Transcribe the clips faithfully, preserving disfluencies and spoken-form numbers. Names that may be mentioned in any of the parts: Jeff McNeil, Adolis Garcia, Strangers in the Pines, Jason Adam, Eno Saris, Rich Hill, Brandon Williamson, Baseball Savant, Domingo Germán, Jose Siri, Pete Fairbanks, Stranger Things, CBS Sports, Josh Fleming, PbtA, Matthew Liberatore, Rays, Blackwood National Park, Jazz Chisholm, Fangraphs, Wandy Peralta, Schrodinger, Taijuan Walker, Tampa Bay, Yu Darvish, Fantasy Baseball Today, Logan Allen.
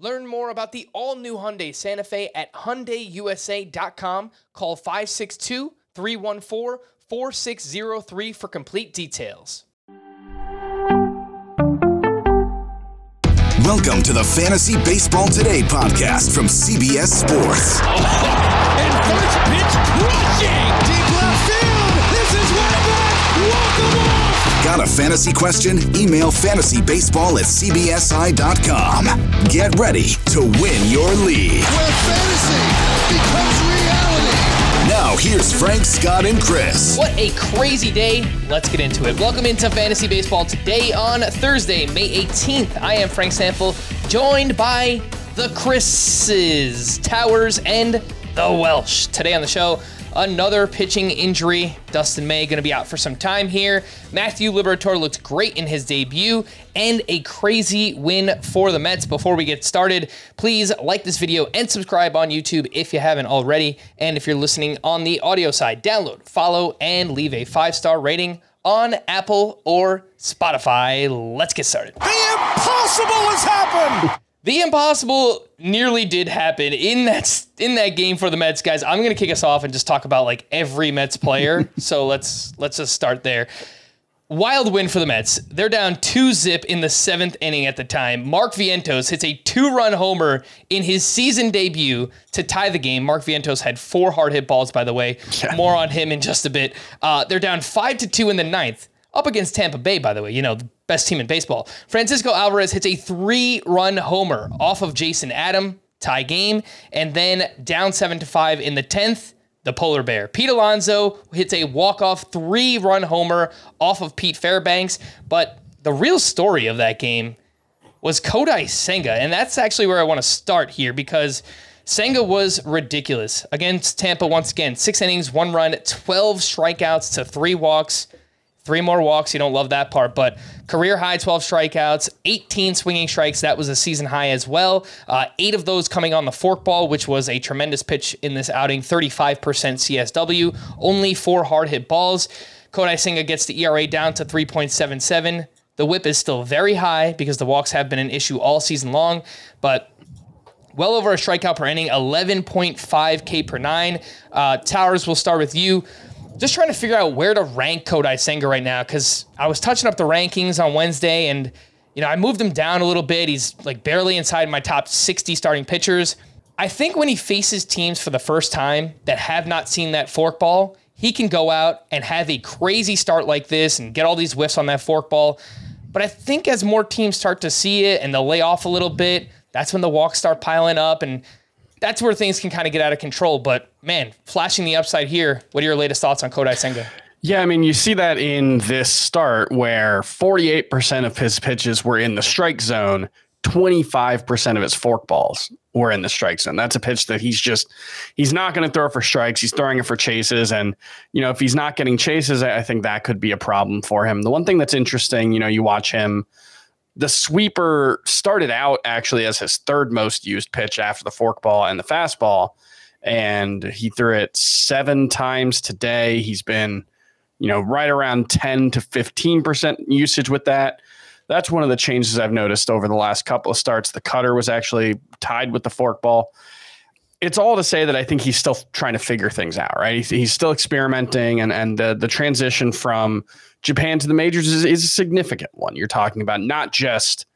Learn more about the all-new Hyundai Santa Fe at hyundai u s a dot com. Call five six two, three one four, four six zero three for complete details. Welcome to the Fantasy Baseball Today podcast from C B S Sports. Oh, and first pitch crushing! Deep left field! This is what it was! Welcome on! Got a fantasy question? Email fantasybaseball at c b s i dot com. Get ready to win your league. Where fantasy becomes reality. Now, here's Frank, Scott, and Chris. What a crazy day. Let's get into it. Welcome into Fantasy Baseball Today on Thursday, May eighteenth. I am Frank Sample, joined by the Chris's, Towers, and the Welsh. Today on the show, another pitching injury. Dustin May going to be out for some time here. Matthew Liberatore looked great in his debut, and a crazy win for the Mets. Before we get started, please like this video and subscribe on YouTube if you haven't already. And if you're listening on the audio side, download, follow, and leave a five-star rating on Apple or Spotify. Let's get started. The impossible has happened! The impossible nearly did happen in that in that game for the Mets, guys. I'm going to kick us off and just talk about like every Mets player. So let's let's just start there. Wild win for the Mets. They're down two zip in the seventh inning at the time. Mark Vientos hits a two-run homer in his season debut to tie the game. Mark Vientos had four hard hit balls, by the way. Yeah. More on him in just a bit. Uh, they're down five to two in the ninth. Up against Tampa Bay, by the way, you know, the best team in baseball. Francisco Alvarez hits a three-run homer off of Jason Adam, tie game, and then down seven to five in the tenth, the polar bear. Pete Alonso hits a walk-off three-run homer off of Pete Fairbanks, but the real story of that game was Kodai Senga, and that's actually where I want to start here, because Senga was ridiculous against Tampa once again. Six innings, one run, twelve strikeouts to three walks. Three more walks, you don't love that part, but career-high twelve strikeouts, eighteen swinging strikes, that was a season high as well. Uh, eight of those coming on the forkball, which was a tremendous pitch in this outing, thirty-five percent C S W, only four hard-hit balls. Kodai Senga gets the E R A down to three point seven seven. The whip is still very high because the walks have been an issue all season long, but well over a strikeout per inning, eleven point five K per nine. Uh, Towers, we'll start with you. Just trying to figure out where to rank Kodai Senga right now, because I was touching up the rankings on Wednesday, and you know I moved him down a little bit. He's like barely inside my top sixty starting pitchers. I think when he faces teams for the first time that have not seen that forkball, he can go out and have a crazy start like this and get all these whiffs on that forkball. But I think as more teams start to see it and they'll lay off a little bit, that's when the walks start piling up, and that's where things can kind of get out of control. But man, flashing the upside here. What are your latest thoughts on Kodai Senga? Yeah, I mean, you see that in this start where forty-eight percent of his pitches were in the strike zone, twenty-five percent of his forkballs were in the strike zone. That's a pitch that he's just, he's not going to throw for strikes. He's throwing it for chases. And, you know, if he's not getting chases, I think that could be a problem for him. The one thing that's interesting, you know, you watch him, the sweeper started out actually as his third most used pitch after the forkball and the fastball, and he threw it seven times today. He's been, you know, right around ten to fifteen percent usage with that. That's one of the changes I've noticed over the last couple of starts. The cutter was actually tied with the forkball. it's all to say that I think he's still trying to figure things out, right? He's, he's still experimenting, and and the the transition from Japan to the majors is, is a significant one. You're talking about not just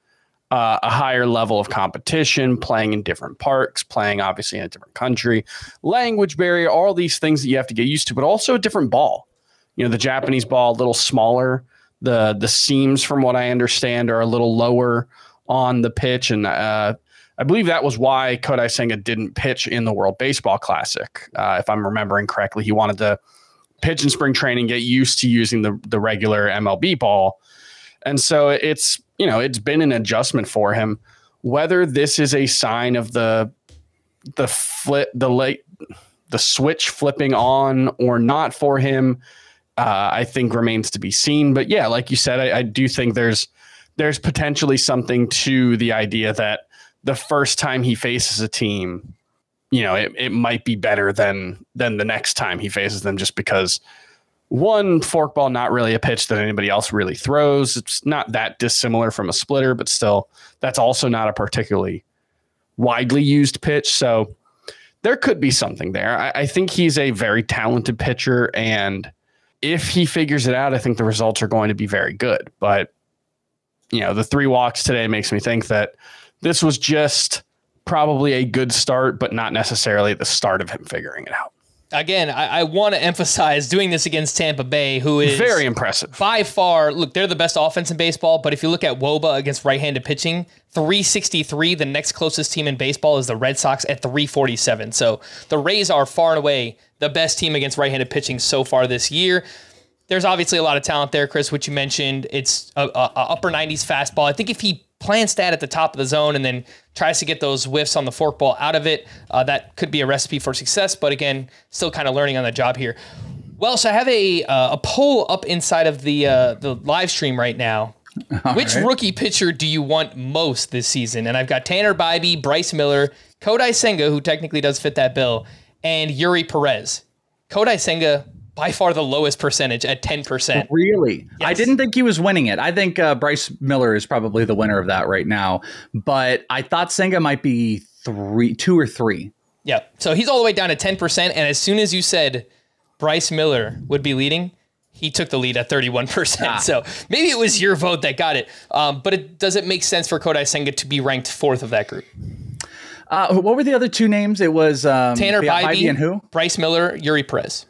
uh, a higher level of competition, playing in different parks, playing obviously in a different country, language barrier, all these things that you have to get used to, but also a different ball. You know, the Japanese ball, a little smaller. The the seams, from what I understand, are a little lower on the pitch, and uh, I believe that was why Kodai Senga didn't pitch in the World Baseball Classic, uh, if I'm remembering correctly. He wanted to pitch in spring training, get used to using the the regular M L B ball, and so it's you know it's been an adjustment for him. Whether this is a sign of the the flip the late the switch flipping on or not for him, Uh, I think remains to be seen. But yeah, like you said, I, I do think there's there's potentially something to the idea that the first time he faces a team, you know, it, it might be better than than the next time he faces them, just because, one, forkball, not really a pitch that anybody else really throws. It's not that dissimilar from a splitter, but still, that's also not a particularly widely used pitch. So there could be something there. I, I think he's a very talented pitcher, and if he figures it out, I think the results are going to be very good. But, you know, the three walks today makes me think that this was just probably a good start, but not necessarily the start of him figuring it out. Again, I, I want to emphasize doing this against Tampa Bay, who is very impressive by far. Look, they're the best offense in baseball, but if you look at WOBA against right-handed pitching, three sixty-three, the next closest team in baseball is the Red Sox at three forty-seven. So the Rays are far and away the best team against right-handed pitching so far this year. There's obviously a lot of talent there, Chris, which you mentioned. It's a, a, a upper nineties fastball. I think if he plants that at the top of the zone and then tries to get those whiffs on the forkball out of it, uh, that could be a recipe for success. But again, still kind of learning on the job here. Welsh, I have a uh, a poll up inside of the uh, the live stream right now. All Which right. rookie pitcher do you want most this season? And I've got Tanner Bibee, Bryce Miller, Kodai Senga, who technically does fit that bill, and Eury Pérez. Kodai Senga, by far the lowest percentage at ten percent. Really? Yes. I didn't think he was winning it. I think uh, Bryce Miller is probably the winner of that right now. But I thought Senga might be three, two or three. Yeah. So he's all the way down to ten percent. And as soon as you said Bryce Miller would be leading, he took the lead at thirty-one percent. Ah. So maybe it was your vote that got it. Um, but it does it make sense for Kodai Senga to be ranked fourth of that group? Uh, what were the other two names? It was um, Tanner Bibee and who? Bryce Miller, Eury Pérez.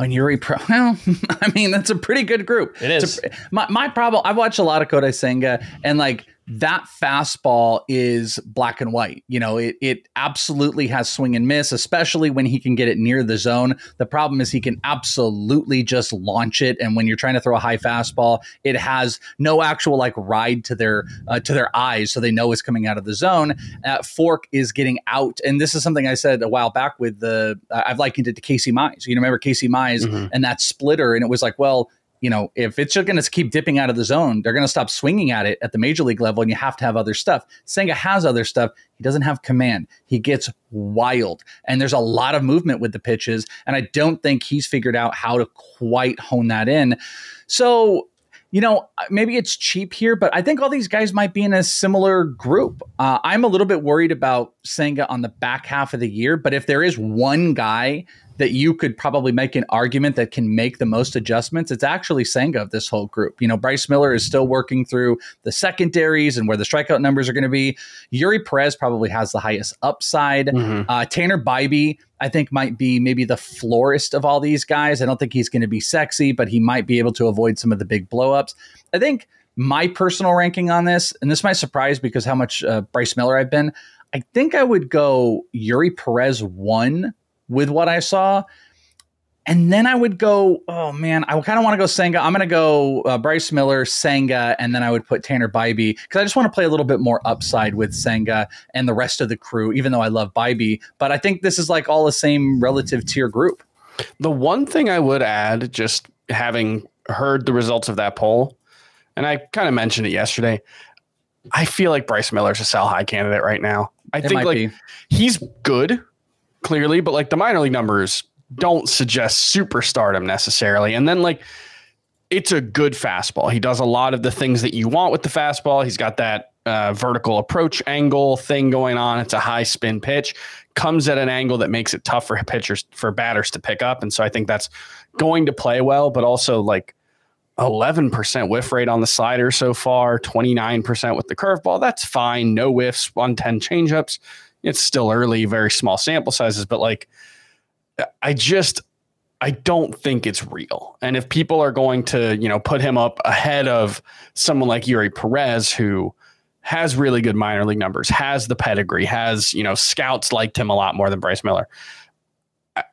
On Eury Pérez, well, I mean, that's a pretty good group. It is. A, my my problem, I've watched a lot of Kodai Senga, and like that fastball is black and white. You know, it it absolutely has swing and miss, especially when he can get it near the zone. The problem is he can absolutely just launch it, and when you're trying to throw a high fastball, it has no actual like ride to their uh, to their eyes, so they know it's coming out of the zone. Uh, fork is getting out, and this is something I said a while back with the uh, I've likened it to Casey Mize. You know, remember Casey Mize mm-hmm. and that splitter, and it was like, well, you know, if it's just going to keep dipping out of the zone, they're going to stop swinging at it at the major league level, and you have to have other stuff. Senga has other stuff. He doesn't have command. He gets wild, and there's a lot of movement with the pitches, and I don't think he's figured out how to quite hone that in. So, you know, maybe it's cheap here, but I think all these guys might be in a similar group. Uh, I'm a little bit worried about Senga on the back half of the year, but if there is one guy that you could probably make an argument that can make the most adjustments, it's actually Senga of this whole group. You know, Bryce Miller is still working through the secondaries and where the strikeout numbers are going to be. Eury Pérez probably has the highest upside. Mm-hmm. Uh, Tanner Bibee, I think, might be maybe the florist of all these guys. I don't think he's going to be sexy, but he might be able to avoid some of the big blowups. I think my personal ranking on this, and this might surprise because how much uh, Bryce Miller I've been, I think I would go Eury Pérez one, with what I saw. And then I would go, oh man, I kind of want to go Senga. I'm going to go uh, Bryce Miller, Senga, and then I would put Tanner Bibee because I just want to play a little bit more upside with Senga and the rest of the crew, even though I love Bibee. But I think this is like all the same relative tier group. The one thing I would add, just having heard the results of that poll, and I kind of mentioned it yesterday, I feel like Bryce Miller's a sell high candidate right now. I it think like be. He's good, clearly, but like the minor league numbers don't suggest superstardom necessarily. And then like it's a good fastball. He does a lot of the things that you want with the fastball. He's got that uh, vertical approach angle thing going on. It's a high spin pitch. comes at an angle that makes it tough for pitchers, for batters to pick up. And so I think that's going to play well, but also like eleven percent whiff rate on the slider so far, twenty-nine percent with the curveball. That's fine. No whiffs, one ten changeups. It's still early, very small sample sizes, but like, I just, I don't think it's real. And if people are going to, you know, put him up ahead of someone like Eury Pérez, who has really good minor league numbers, has the pedigree, has, you know, scouts liked him a lot more than Bryce Miller.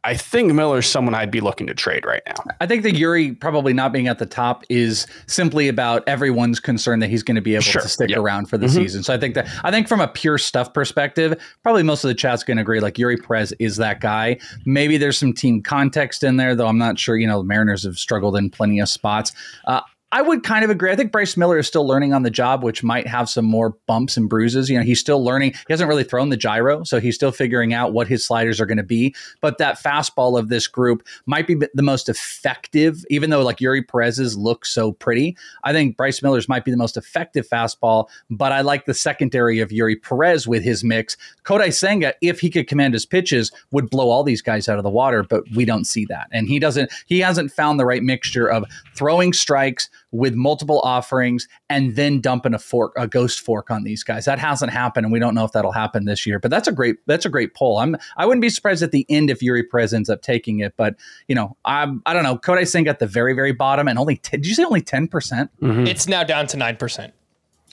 I think Miller's someone I'd be looking to trade right now. I think the Eury probably not being at the top is simply about everyone's concern that he's going to be able sure. to stick yep. around for the mm-hmm. season. So I think that I think from a pure stuff perspective, probably most of the chat's going to agree like Eury Pérez is that guy. Maybe there's some team context in there, though. I'm not sure. You know, the Mariners have struggled in plenty of spots. Uh, I would kind of agree. I think Bryce Miller is still learning on the job, which might have some more bumps and bruises. You know, he's still learning. He hasn't really thrown the gyro, so he's still figuring out what his sliders are going to be. But that fastball of this group might be the most effective, even though like Eury Pérez's looks so pretty. I think Bryce Miller's might be the most effective fastball, but I like the secondary of Eury Pérez with his mix. Kodai Senga, if he could command his pitches, would blow all these guys out of the water, but we don't see that. And he doesn't, he hasn't found the right mixture of throwing strikes with multiple offerings and then dumping a fork, a ghost fork on these guys. That hasn't happened, and we don't know if that'll happen this year. But that's a great, that's a great poll. I'm, I wouldn't be surprised at the end if Eury Pérez ends up taking it. But you know, I'm, I don't know. Kodai Senga at the very, very bottom, and only t- did you say only ten percent? Mm-hmm. It's now down to nine percent.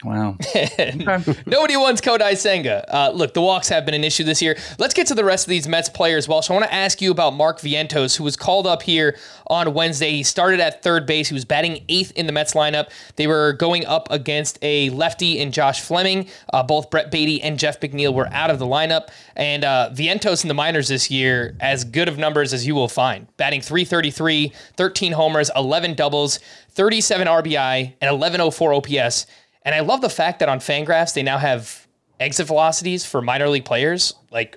Wow. Nobody wants Kodai Senga. Uh, look, the walks have been an issue this year. Let's get to the rest of these Mets players, Walsh. I want to ask you about Mark Vientos, who was called up here on Wednesday. He started at third base. He was batting eighth in the Mets lineup. They were going up against a lefty in Josh Fleming. Uh, both Brett Baty and Jeff McNeil were out of the lineup. And uh, Vientos in the minors this year, as good of numbers as you will find. Batting three thirty-three, thirteen homers, eleven doubles, thirty-seven R B I, and eleven oh four O P S. And I love the fact that on Fangraphs, they now have exit velocities for minor league players. Like,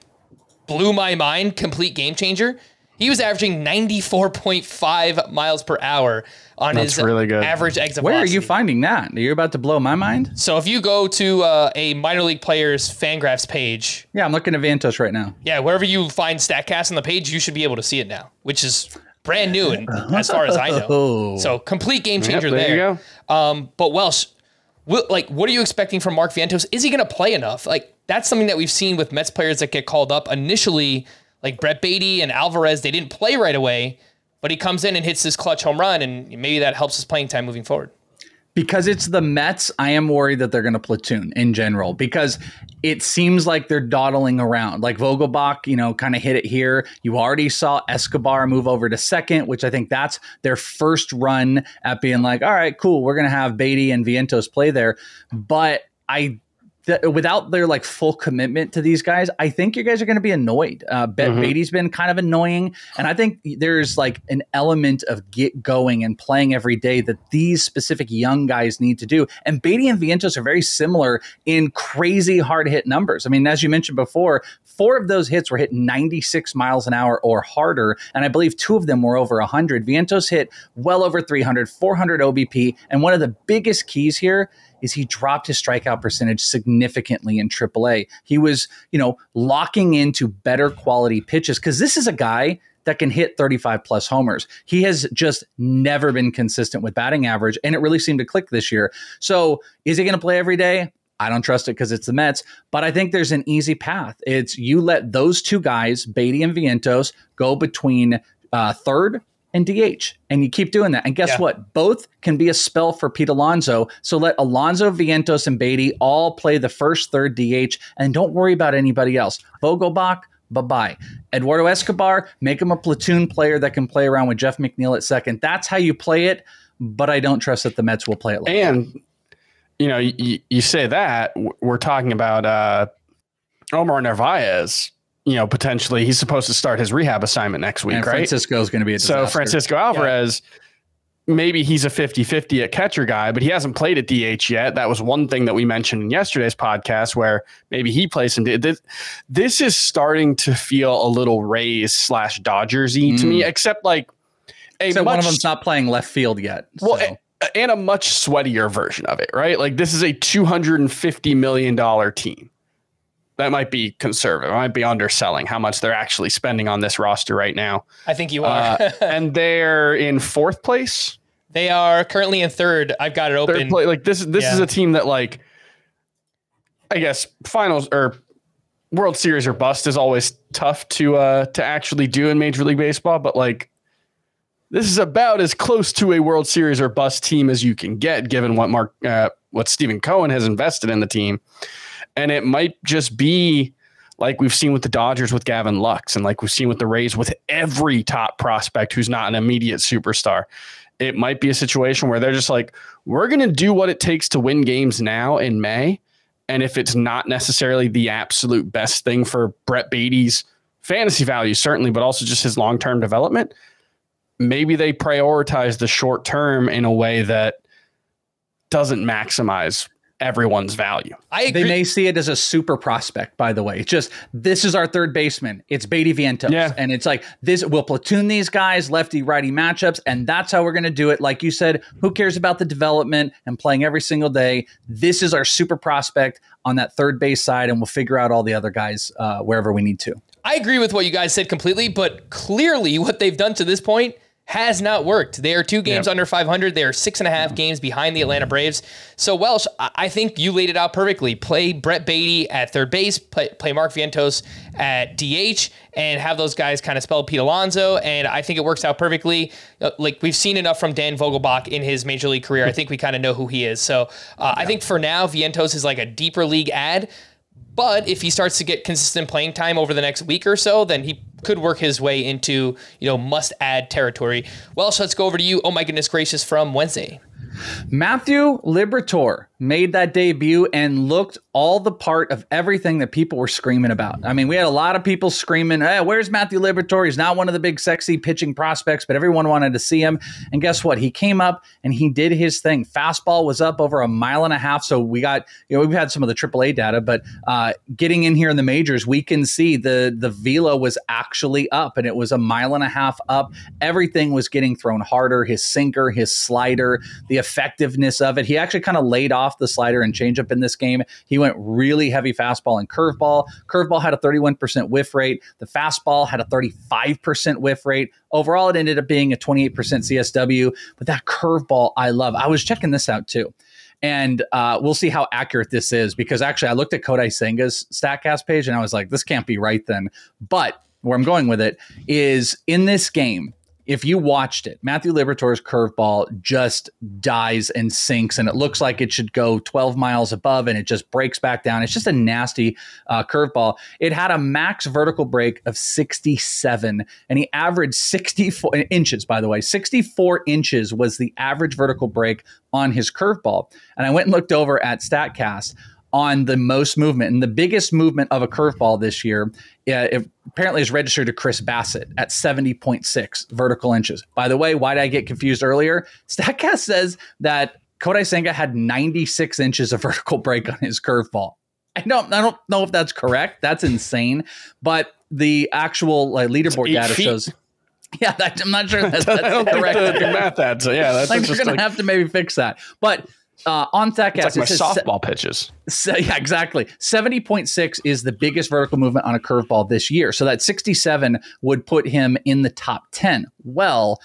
blew my mind, complete game changer. He was averaging ninety-four point five miles per hour on That's his really good. average exit Where velocity. Where are you finding that? You're about to blow my mind? So if you go to uh, a minor league player's Fangraphs page. Yeah, I'm looking at Vientos right now. Yeah, wherever you find StatCast on the page, you should be able to see it now, which is brand new and as far as I know. So complete game changer yep, there. there. You go. Um, but Welsh... Like, what are you expecting from Mark Vientos? Is he going to play enough? Like, that's something that we've seen with Mets players that get called up initially, like Brett Baty and Alvarez. They didn't play right away, but he comes in and hits this clutch home run, and maybe that helps his playing time moving forward. Because it's the Mets, I am worried that they're going to platoon in general because it seems like they're dawdling around. Like Vogelbach, you know, kind of hit it here. You already saw Escobar move over to second, which I think that's their first run at being like, all right, cool, we're going to have Baty and Vientos play there. But I The, without their like full commitment to these guys, I think you guys are going to be annoyed. Uh, Bet mm-hmm. Beatty's been kind of annoying. And I think there's like an element of get going and playing every day that these specific young guys need to do. And Baty and Vientos are very similar in crazy hard hit numbers. I mean, as you mentioned before, four of those hits were hit ninety-six miles an hour or harder. And I believe two of them were over one hundred. Vientos hit well over three hundred, four hundred O B P. And one of the biggest keys here is he dropped his strikeout percentage significantly in triple A. He was, you know, locking into better quality pitches because this is a guy that can hit thirty-five plus homers. He has just never been consistent with batting average, and it really seemed to click this year. So is he going to play every day? I don't trust it because it's the Mets, but I think there's an easy path. It's you let those two guys, Baty and Vientos, go between uh, third and D H, and you keep doing that. And guess yeah. what? Both can be a spell for Pete Alonso. So let Alonso, Vientos, and Baty all play the first, third, D H, and don't worry about anybody else. Vogelbach, bye-bye. Eduardo Escobar, make him a platoon player that can play around with Jeff McNeil at second. That's how you play it, but I don't trust that the Mets will play it like and, that. And, you know, you, you say that, we're talking about uh, Omar Narvaez. You know, potentially he's supposed to start his rehab assignment next week, and right? Francisco's going to be a disaster. So Francisco Alvarez, yeah. maybe he's a fifty-fifty at catcher guy, but he hasn't played at D H yet. That was one thing that we mentioned in yesterday's podcast where maybe he plays him. This, this is starting to feel a little Rays slash Dodgers-y mm. to me, except like a so much, one of them's not playing left field yet. Well, so. a, and a much sweatier version of it, right? Like this is a two hundred fifty million dollars team. that might be conservative. I might be underselling how much they're actually spending on this roster right now. I think you are. uh, and they're in fourth place. They are currently in third. I've got it open. Play, like this, this yeah. is a team that, like, I guess finals or World Series or bust is always tough to uh, to actually do in Major League Baseball. But like, this is about as close to a World Series or bust team as you can get, given what Mark, uh, what Stephen Cohen has invested in the team. And it might just be like we've seen with the Dodgers with Gavin Lux, and like we've seen with the Rays with every top prospect who's not an immediate superstar. It might be a situation where they're just like, we're going to do what it takes to win games now in May. And if it's not necessarily the absolute best thing for Brett Baty's fantasy value, certainly, but also just his long-term development, maybe they prioritize the short term in a way that doesn't maximize everyone's value. I agree. They may see it as a super prospect, by the way. It's just, this is our third baseman. It's Brett Baty. Yeah. And it's like, this, we'll platoon these guys, lefty righty matchups, and that's how we're going to do it. Like you said, who cares about the development and playing every single day? This is our super prospect on that third base side, and we'll figure out all the other guys uh, wherever we need to. I agree with what you guys said completely, but clearly what they've done to this point has not worked. They are two games yep. under five hundred. They are six and a half games behind the Atlanta Braves. So, Welsh, I think you laid it out perfectly. Play Brett Baty at third base, play, play Mark Vientos at D H, and have those guys kind of spell Pete Alonso, and I think it works out perfectly. Like, we've seen enough from Dan Vogelbach in his Major League career. I think we kind of know who he is. So, uh, yeah. I think for now, Vientos is like a deeper league ad. But if he starts to get consistent playing time over the next week or so, then he could work his way into, you know, must-add territory. Welsh, let's go over to you. Oh, my goodness gracious, from Wednesday. Matthew Liberatore made that debut and looked all the part of everything that people were screaming about. I mean, we had a lot of people screaming, hey, where's Matthew Liberatore? He's not one of the big sexy pitching prospects, but everyone wanted to see him. And guess what? He came up and he did his thing. Fastball was up over a mile and a half. So we got, you know, we've had some of the triple A data, but uh, getting in here in the majors, we can see the, the velo was actually up, and it was a mile and a half up. Everything was getting thrown harder. His sinker, his slider, the effectiveness of it. He actually kind of laid off the slider and changeup in this game. He went really heavy fastball and curveball. Curveball had a thirty-one percent whiff rate. The fastball had a thirty-five percent whiff rate. Overall, it ended up being a twenty-eight percent C S W. But that curveball, I love. I was checking this out too. And uh, we'll see how accurate this is, because actually I looked at Kodai Senga's StatCast page and I was like, this can't be right then. But where I'm going with it is, in this game, if you watched it, Matthew Liberatore's curveball just dies and sinks, and it looks like it should go twelve miles above, and it just breaks back down. It's just a nasty uh, curveball. It had a max vertical break of sixty-seven, and he averaged sixty-four inches, by the way. sixty-four inches was the average vertical break on his curveball. And I went and looked over at StatCast on the most movement, and the biggest movement of a curveball this year, uh, it apparently is registered to Chris Bassitt at seventy point six vertical inches. By the way, why did I get confused earlier? StatCast says that Kodai Senga had ninety-six inches of vertical break on his curveball. I don't, I don't know if that's correct. That's insane. But the actual like, leaderboard data feet. shows... Yeah, that, I'm not sure that's, that's I don't correct. Think the math adds, yeah, that's like, just, we're going like... to have to maybe fix that. But... Uh, on StatCast, it's like my it says softball se- pitches. Se- yeah, exactly. seventy point six is the biggest vertical movement on a curveball this year. So that sixty-seven would put him in the top ten. Well,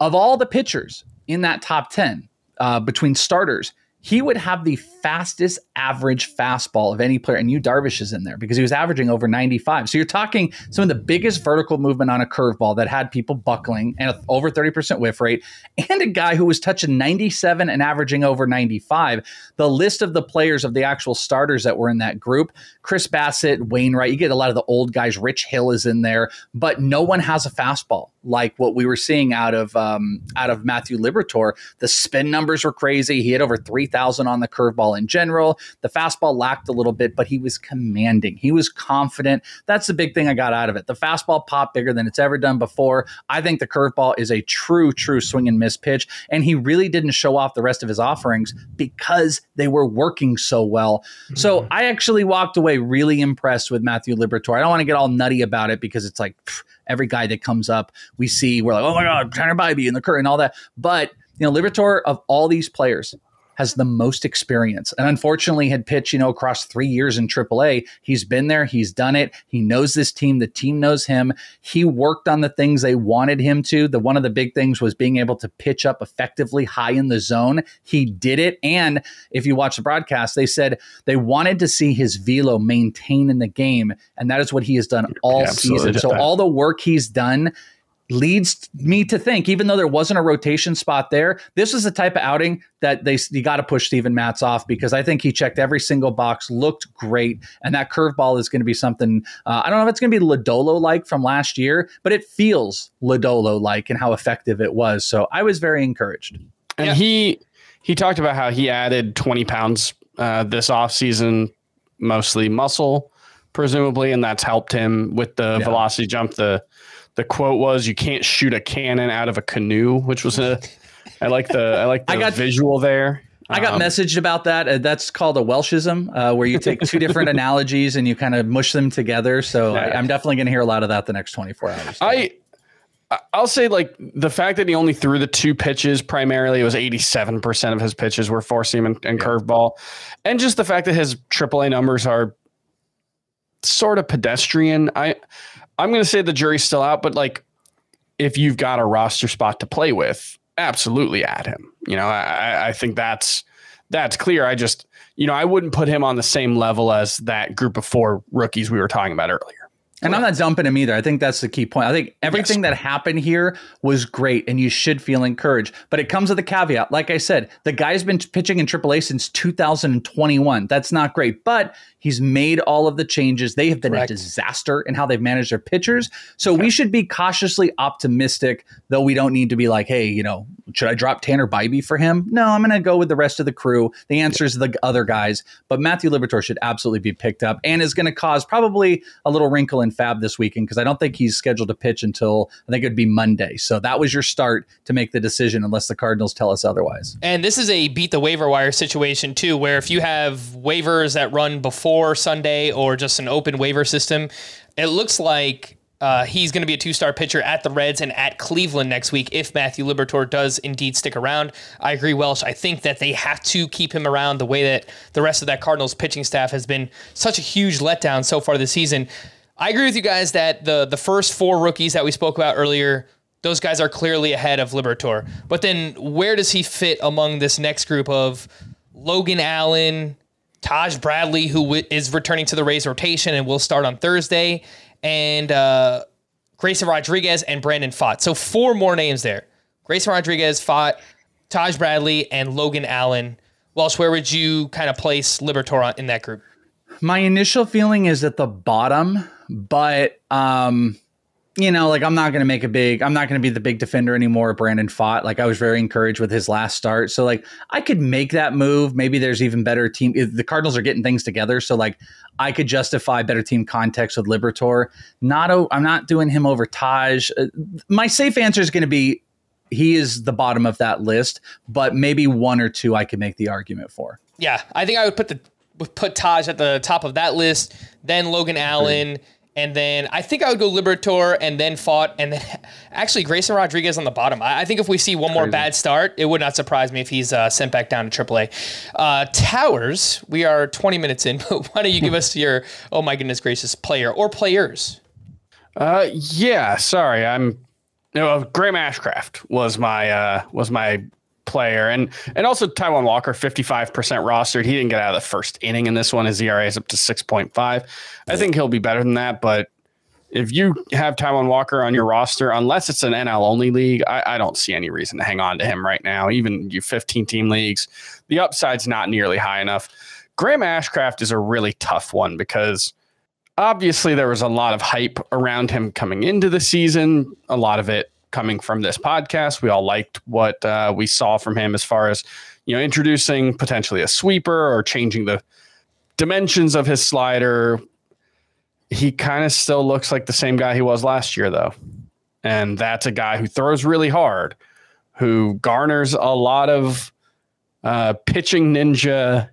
of all the pitchers in that top ten, uh, between starters, he would have the fastest average fastball of any player. And Yu Darvish is in there because he was averaging over ninety-five. So you're talking some of the biggest vertical movement on a curveball that had people buckling, and a over thirty percent whiff rate, and a guy who was touching ninety-seven and averaging over ninety-five. The list of the players of the actual starters that were in that group, Chris Bassitt, Wainwright, you get a lot of the old guys. Rich Hill is in there, but no one has a fastball like what we were seeing out of um, out of Matthew Liberatore. The spin numbers were crazy. He hit over three thousand on the curveball in general. The fastball lacked a little bit, but he was commanding. He was confident. That's the big thing I got out of it. The fastball popped bigger than it's ever done before. I think the curveball is a true, true swing and miss pitch, and he really didn't show off the rest of his offerings because they were working so well. Mm-hmm. So I actually walked away really impressed with Matthew Liberatore. I don't want to get all nutty about it because it's like... Pfft, every guy that comes up, we see, we're like, oh my God, Tanner Bibee and the current and all that. But, you know, Liberatore, of all these players, has the most experience and unfortunately had pitched, you know, across three years in triple A. He's been there. He's done it. He knows this team. The team knows him. He worked on the things they wanted him to. The one of the big things was being able to pitch up effectively high in the zone. He did it. And if you watch the broadcast, they said they wanted to see his velo maintain in the game. And that is what he has done all yeah, season. So all the work he's done leads me to think, even though there wasn't a rotation spot there, this is the type of outing that they you got to push Steven Matz off, because I think he checked every single box, looked great, and that curveball is going to be something, uh, I don't know if it's going to be Lodolo-like from last year, but it feels Lodolo-like and how effective it was. So I was very encouraged. And yeah. he he talked about how he added twenty pounds uh, this offseason, mostly muscle, presumably, and that's helped him with the yeah. velocity jump. The The quote was, "You can't shoot a cannon out of a canoe," which was a, I like the, I like the I got, visual there. I got um, messaged about that. Uh, that's called a Welshism, uh, where you take two different analogies and you kind of mush them together. So yeah. I, I'm definitely going to hear a lot of that the next twenty-four hours. I, I'll say like the fact that he only threw the two pitches primarily, it was eighty-seven percent of his pitches were four seam and, and yeah. curveball. And just the fact that his triple A numbers are sort of pedestrian. I, I'm going to say the jury's still out, but like if you've got a roster spot to play with, absolutely add him. You know, I, I think that's that's clear. I just, you know, I wouldn't put him on the same level as that group of four rookies we were talking about earlier. And I'm not dumping him either. I think that's the key point. I think everything yes. that happened here was great, and you should feel encouraged. But it comes with a caveat. Like I said, the guy's been pitching in triple A since two thousand twenty-one. That's not great, but he's made all of the changes. They have been Correct. a disaster in how they've managed their pitchers. So okay. we should be cautiously optimistic, though we don't need to be like, hey, you know, should I drop Tanner Bibee for him? No, I'm going to go with the rest of the crew. The answer is the other guys. But Matthew Liberatore should absolutely be picked up and is going to cause probably a little wrinkle in Fab this weekend, because I don't think he's scheduled to pitch until I think it would be Monday. So that was your start to make the decision unless the Cardinals tell us otherwise. And this is a beat the waiver wire situation too, where if you have waivers that run before Sunday or just an open waiver system, it looks like uh, he's going to be a two-star pitcher at the Reds and at Cleveland next week if Matthew Liberatore does indeed stick around. I agree, Welsh. I think that they have to keep him around the way that the rest of that Cardinals pitching staff has been such a huge letdown so far this season. I agree with you guys that the the first four rookies that we spoke about earlier, those guys are clearly ahead of Liberatore. But then where does he fit among this next group of Logan Allen, Taj Bradley, who w- is returning to the Rays rotation and will start on Thursday, and uh, Grayson Rodriguez and Brandon Fott. So four more names there. Grayson Rodriguez, Fott, Taj Bradley, and Logan Allen. Welsh, where would you kind of place Liberatore in that group? My initial feeling is at the bottom, but, um, you know, like I'm not going to make a big, I'm not going to be the big defender anymore. Brandon Fott, like I was very encouraged with his last start. So like I could make that move. Maybe there's even better team. The Cardinals are getting things together. So like I could justify better team context with Liberatore. Not, o- I'm not doing him over Taj. Uh, my safe answer is going to be, he is the bottom of that list, but maybe one or two I could make the argument for. Yeah. I think I would put the, put Taj at the top of that list, then Logan Allen, and then I think I would go Liberatore and then Fott, and then actually Grayson Rodriguez on the bottom. I, I think if we see one more Crazy. bad start, it would not surprise me if he's uh, sent back down to triple A. Uh, Towers, we are twenty minutes in, but why don't you give us your, oh my goodness gracious, player or players? Uh, yeah, sorry. I'm, you know, Graham Ashcraft was my, uh, was my, player and and also Taijuan Walker, fifty-five percent rostered. He didn't get out of the first inning in this one. His E R A is up to six point five. I think he'll be better than that, but if you have Taijuan Walker on your roster, unless it's an N L only league, I, I don't see any reason to hang on to him right now. Even you fifteen team leagues, the upside's not nearly high enough. Graham Ashcraft is a really tough one because obviously there was a lot of hype around him coming into the season, a lot of it coming from this podcast. We all liked what uh, we saw from him as far as, you know, introducing potentially a sweeper or changing the dimensions of his slider. He kind of still looks like the same guy he was last year, though. And that's a guy who throws really hard, who garners a lot of uh, pitching ninja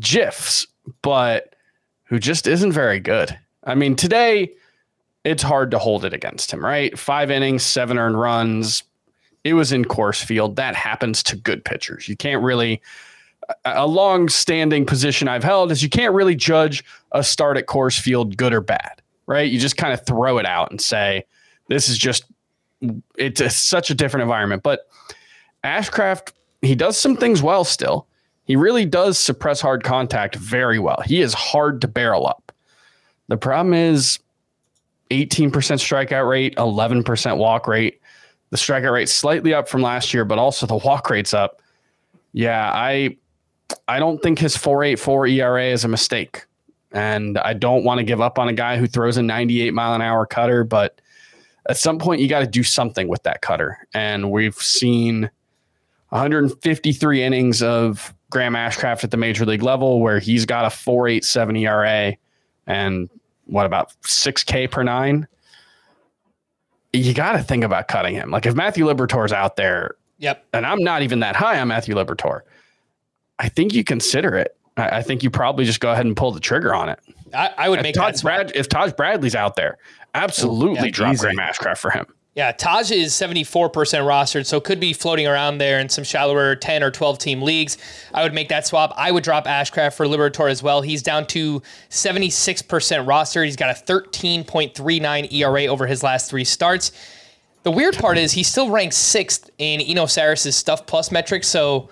gifs, but who just isn't very good. I mean, today, it's hard to hold it against him, right? Five innings, seven earned runs. It was in Coors Field. That happens to good pitchers. You can't really a long-standing position I've held is you can't really judge a start at Coors Field good or bad, right? You just kind of throw it out and say, this is just, it's a, such a different environment. But Ashcraft, he does some things well still. He really does suppress hard contact very well. He is hard to barrel up. The problem is eighteen percent strikeout rate, eleven percent walk rate. The strikeout rate slightly up from last year, but also the walk rate's up. Yeah, I I don't think his four point eight four E R A is a mistake. And I don't want to give up on a guy who throws a ninety-eight mile an hour cutter, but at some point you got to do something with that cutter. And we've seen one hundred fifty-three innings of Graham Ashcraft at the major league level where he's got a four point eight seven E R A and what about six K per nine? You got to think about cutting him. Like if Matthew Liberatore's out there, yep, and I'm not even that high on Matthew Liberatore, I think you consider it. I, I think you probably just go ahead and pull the trigger on it. I, I would if make Taj that Brad, if Taj Bradley's out there, absolutely yeah, drop Graham Ashcraft for him. Yeah, Taj is seventy-four percent rostered, so could be floating around there in some shallower ten or twelve team leagues. I would make that swap. I would drop Ashcraft for Liberatore as well. He's down to seventy-six percent rostered. He's got a thirteen point three nine E R A over his last three starts. The weird part is he still ranks sixth in Eno Saris's Stuff Plus metric, so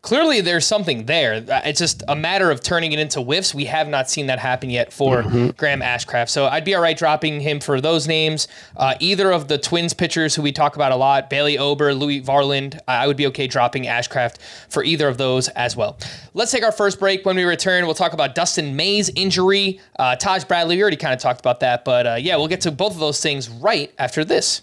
clearly there's something there. It's just a matter of turning it into whiffs. We have not seen that happen yet for mm-hmm. Graham Ashcraft. So I'd be all right dropping him for those names. Uh, either of the Twins pitchers who we talk about a lot, Bailey Ober, Louis Varland, I would be okay dropping Ashcraft for either of those as well. Let's take our first break. When we return, we'll talk about Dustin May's injury. Uh, Taj Bradley, we already kind of talked about that. But uh, yeah, we'll get to both of those things right after this.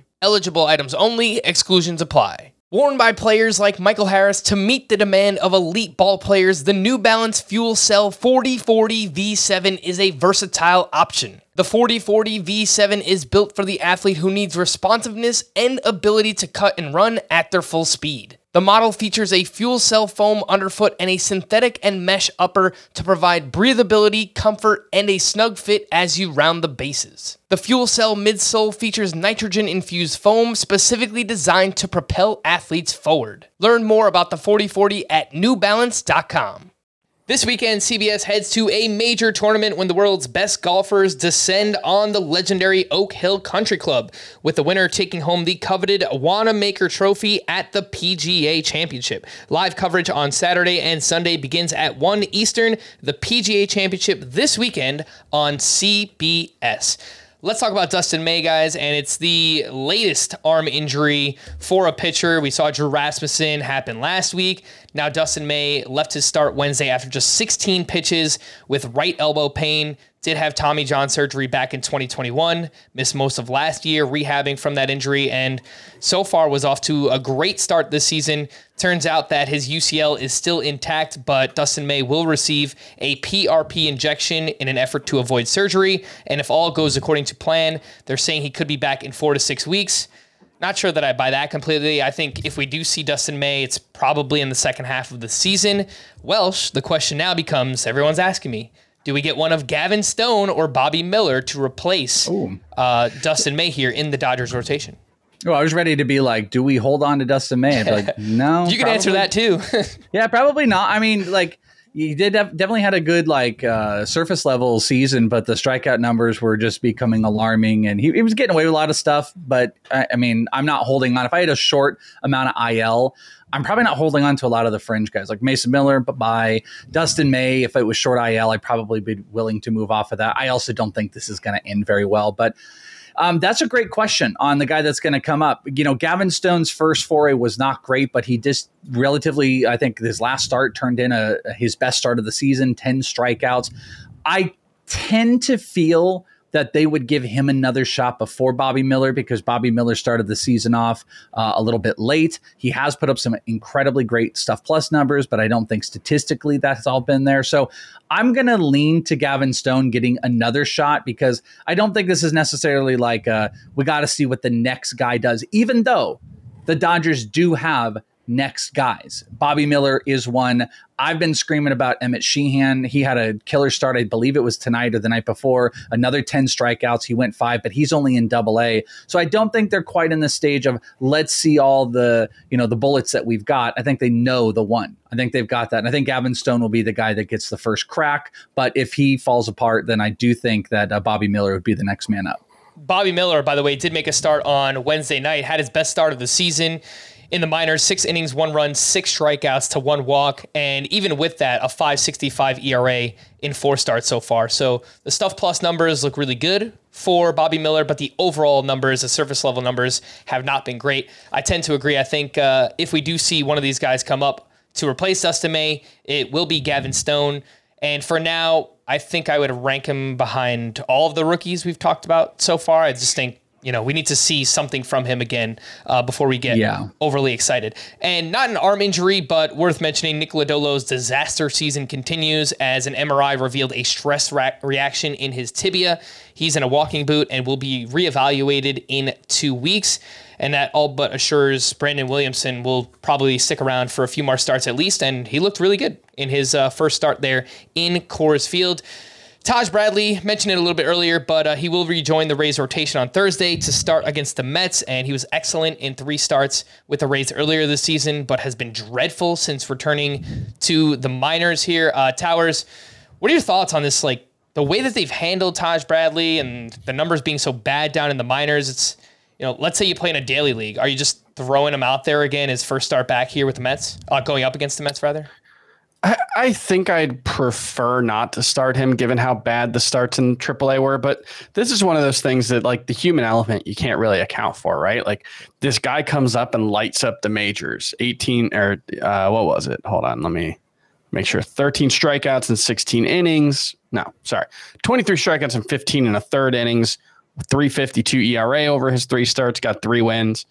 Eligible items only. Exclusions apply. Worn by players like Michael Harris to meet the demand of elite ball players, the New Balance Fuel Cell forty forty V seven is a versatile option. The forty forty V seven is built for the athlete who needs responsiveness and ability to cut and run at their full speed. The model features a fuel cell foam underfoot and a synthetic and mesh upper to provide breathability, comfort, and a snug fit as you round the bases. The fuel cell midsole features nitrogen-infused foam specifically designed to propel athletes forward. Learn more about the forty forty at new balance dot com. This weekend, C B S heads to a major tournament when the world's best golfers descend on the legendary Oak Hill Country Club, with the winner taking home the coveted Wanamaker Trophy at the P G A Championship. Live coverage on Saturday and Sunday begins at one Eastern, the P G A Championship this weekend on C B S. Let's talk about Dustin May, guys, and it's the latest arm injury for a pitcher. We saw Drew Rasmussen happen last week. Now Dustin May left his start Wednesday after just sixteen pitches with right elbow pain. Did have Tommy John surgery back in twenty twenty-one, missed most of last year rehabbing from that injury, and so far was off to a great start this season. Turns out that his U C L is still intact, but Dustin May will receive a P R P injection in an effort to avoid surgery, and if all goes according to plan, they're saying he could be back in four to six weeks. Not sure that I buy that completely. I think if we do see Dustin May, it's probably in the second half of the season. Welsh, the question now becomes, everyone's asking me, do we get one of Gavin Stone or Bobby Miller to replace uh, Dustin May here in the Dodgers rotation? Oh, I was ready to be like, do we hold on to Dustin May? I'd be like, no. You can probably answer that too. Yeah, probably not. I mean, like, he did have, definitely had a good like uh, surface level season, but the strikeout numbers were just becoming alarming, and he, he was getting away with a lot of stuff. But I, I mean, I'm not holding on. If I had a short amount of I L, I'm probably not holding on to a lot of the fringe guys like Mason Miller, but by Dustin May, if it was short I L, I'd probably be willing to move off of that. I also don't think this is going to end very well, but Um, that's a great question on the guy that's going to come up. You know, Gavin Stone's first foray was not great, but he just relatively, I think his last start turned in a, his best start of the season, ten strikeouts. I tend to feel that they would give him another shot before Bobby Miller because Bobby Miller started the season off uh, a little bit late. He has put up some incredibly great stuff plus numbers, but I don't think statistically that's all been there. So I'm going to lean to Gavin Stone getting another shot because I don't think this is necessarily like uh, we got to see what the next guy does, even though the Dodgers do have next guys. Bobby Miller is one. I've been screaming about Emmett Sheehan. He had a killer start. I believe it was tonight or the night before. Another ten strikeouts. He went five, but he's only in double A. So I don't think they're quite in the stage of let's see all the, you know, the bullets that we've got. I think they know the one. I think they've got that. And I think Gavin Stone will be the guy that gets the first crack. But if he falls apart, then I do think that uh, Bobby Miller would be the next man up. Bobby Miller, by the way, did make a start on Wednesday night, had his best start of the season. In the minors, six innings, one run, six strikeouts to one walk. And even with that, a five sixty-five E R A in four starts so far. So the stuff plus numbers look really good for Bobby Miller, but the overall numbers, the surface level numbers have not been great. I tend to agree. I think uh, if we do see one of these guys come up to replace Dustin May, it will be Gavin Stone. And for now, I think I would rank him behind all of the rookies we've talked about so far. I just think, you know, we need to see something from him again uh, before we get yeah. overly excited. And not an arm injury, but worth mentioning, Nick Lodolo's disaster season continues as an M R I revealed a stress ra- reaction in his tibia. He's in a walking boot and will be reevaluated in two weeks. And that all but assures Brandon Williamson will probably stick around for a few more starts at least. And he looked really good in his uh, first start there in Coors Field. Taj Bradley, mentioned it a little bit earlier, but uh, he will rejoin the Rays rotation on Thursday to start against the Mets, and he was excellent in three starts with the Rays earlier this season, but has been dreadful since returning to the minors here. Uh, Towers, what are your thoughts on this? Like the way that they've handled Taj Bradley and the numbers being so bad down in the minors, it's, you know, let's say you play in a daily league. Are you just throwing him out there again, his first start back here with the Mets, uh, going up against the Mets rather? I, I think I'd prefer not to start him given how bad the starts in triple A were, but this is one of those things that, like, the human element you can't really account for, right? Like, this guy comes up and lights up the majors. eighteen or uh, what was it? Hold on. Let me make sure. thirteen strikeouts and sixteen innings. No, sorry. twenty-three strikeouts and fifteen and a third innings, three fifty-two E R A over his three starts, got three wins.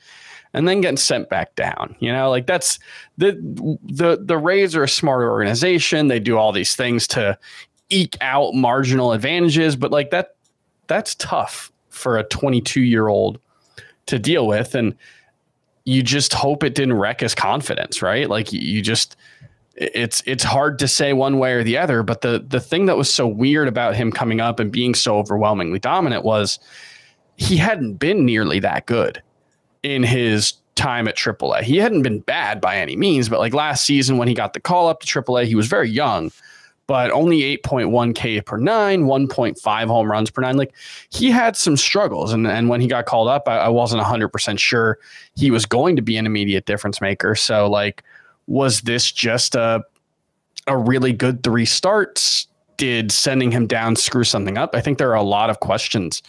And then getting sent back down, you know, like that's the the the Rays are a smarter organization. They do all these things to eke out marginal advantages, but like that, that's tough for a twenty-two year old to deal with. And you just hope it didn't wreck his confidence, right? Like you just, it's it's hard to say one way or the other. But the the thing that was so weird about him coming up and being so overwhelmingly dominant was he hadn't been nearly that good in his time at triple A. He hadn't been bad by any means, but like last season when he got the call up to triple A, he was very young, but only eight point one K per nine, one point five home runs per nine. Like he had some struggles. And, and when he got called up, I, I wasn't one hundred percent sure he was going to be an immediate difference maker. So like, was this just a, a really good three starts? Did sending him down screw something up? I think there are a lot of questions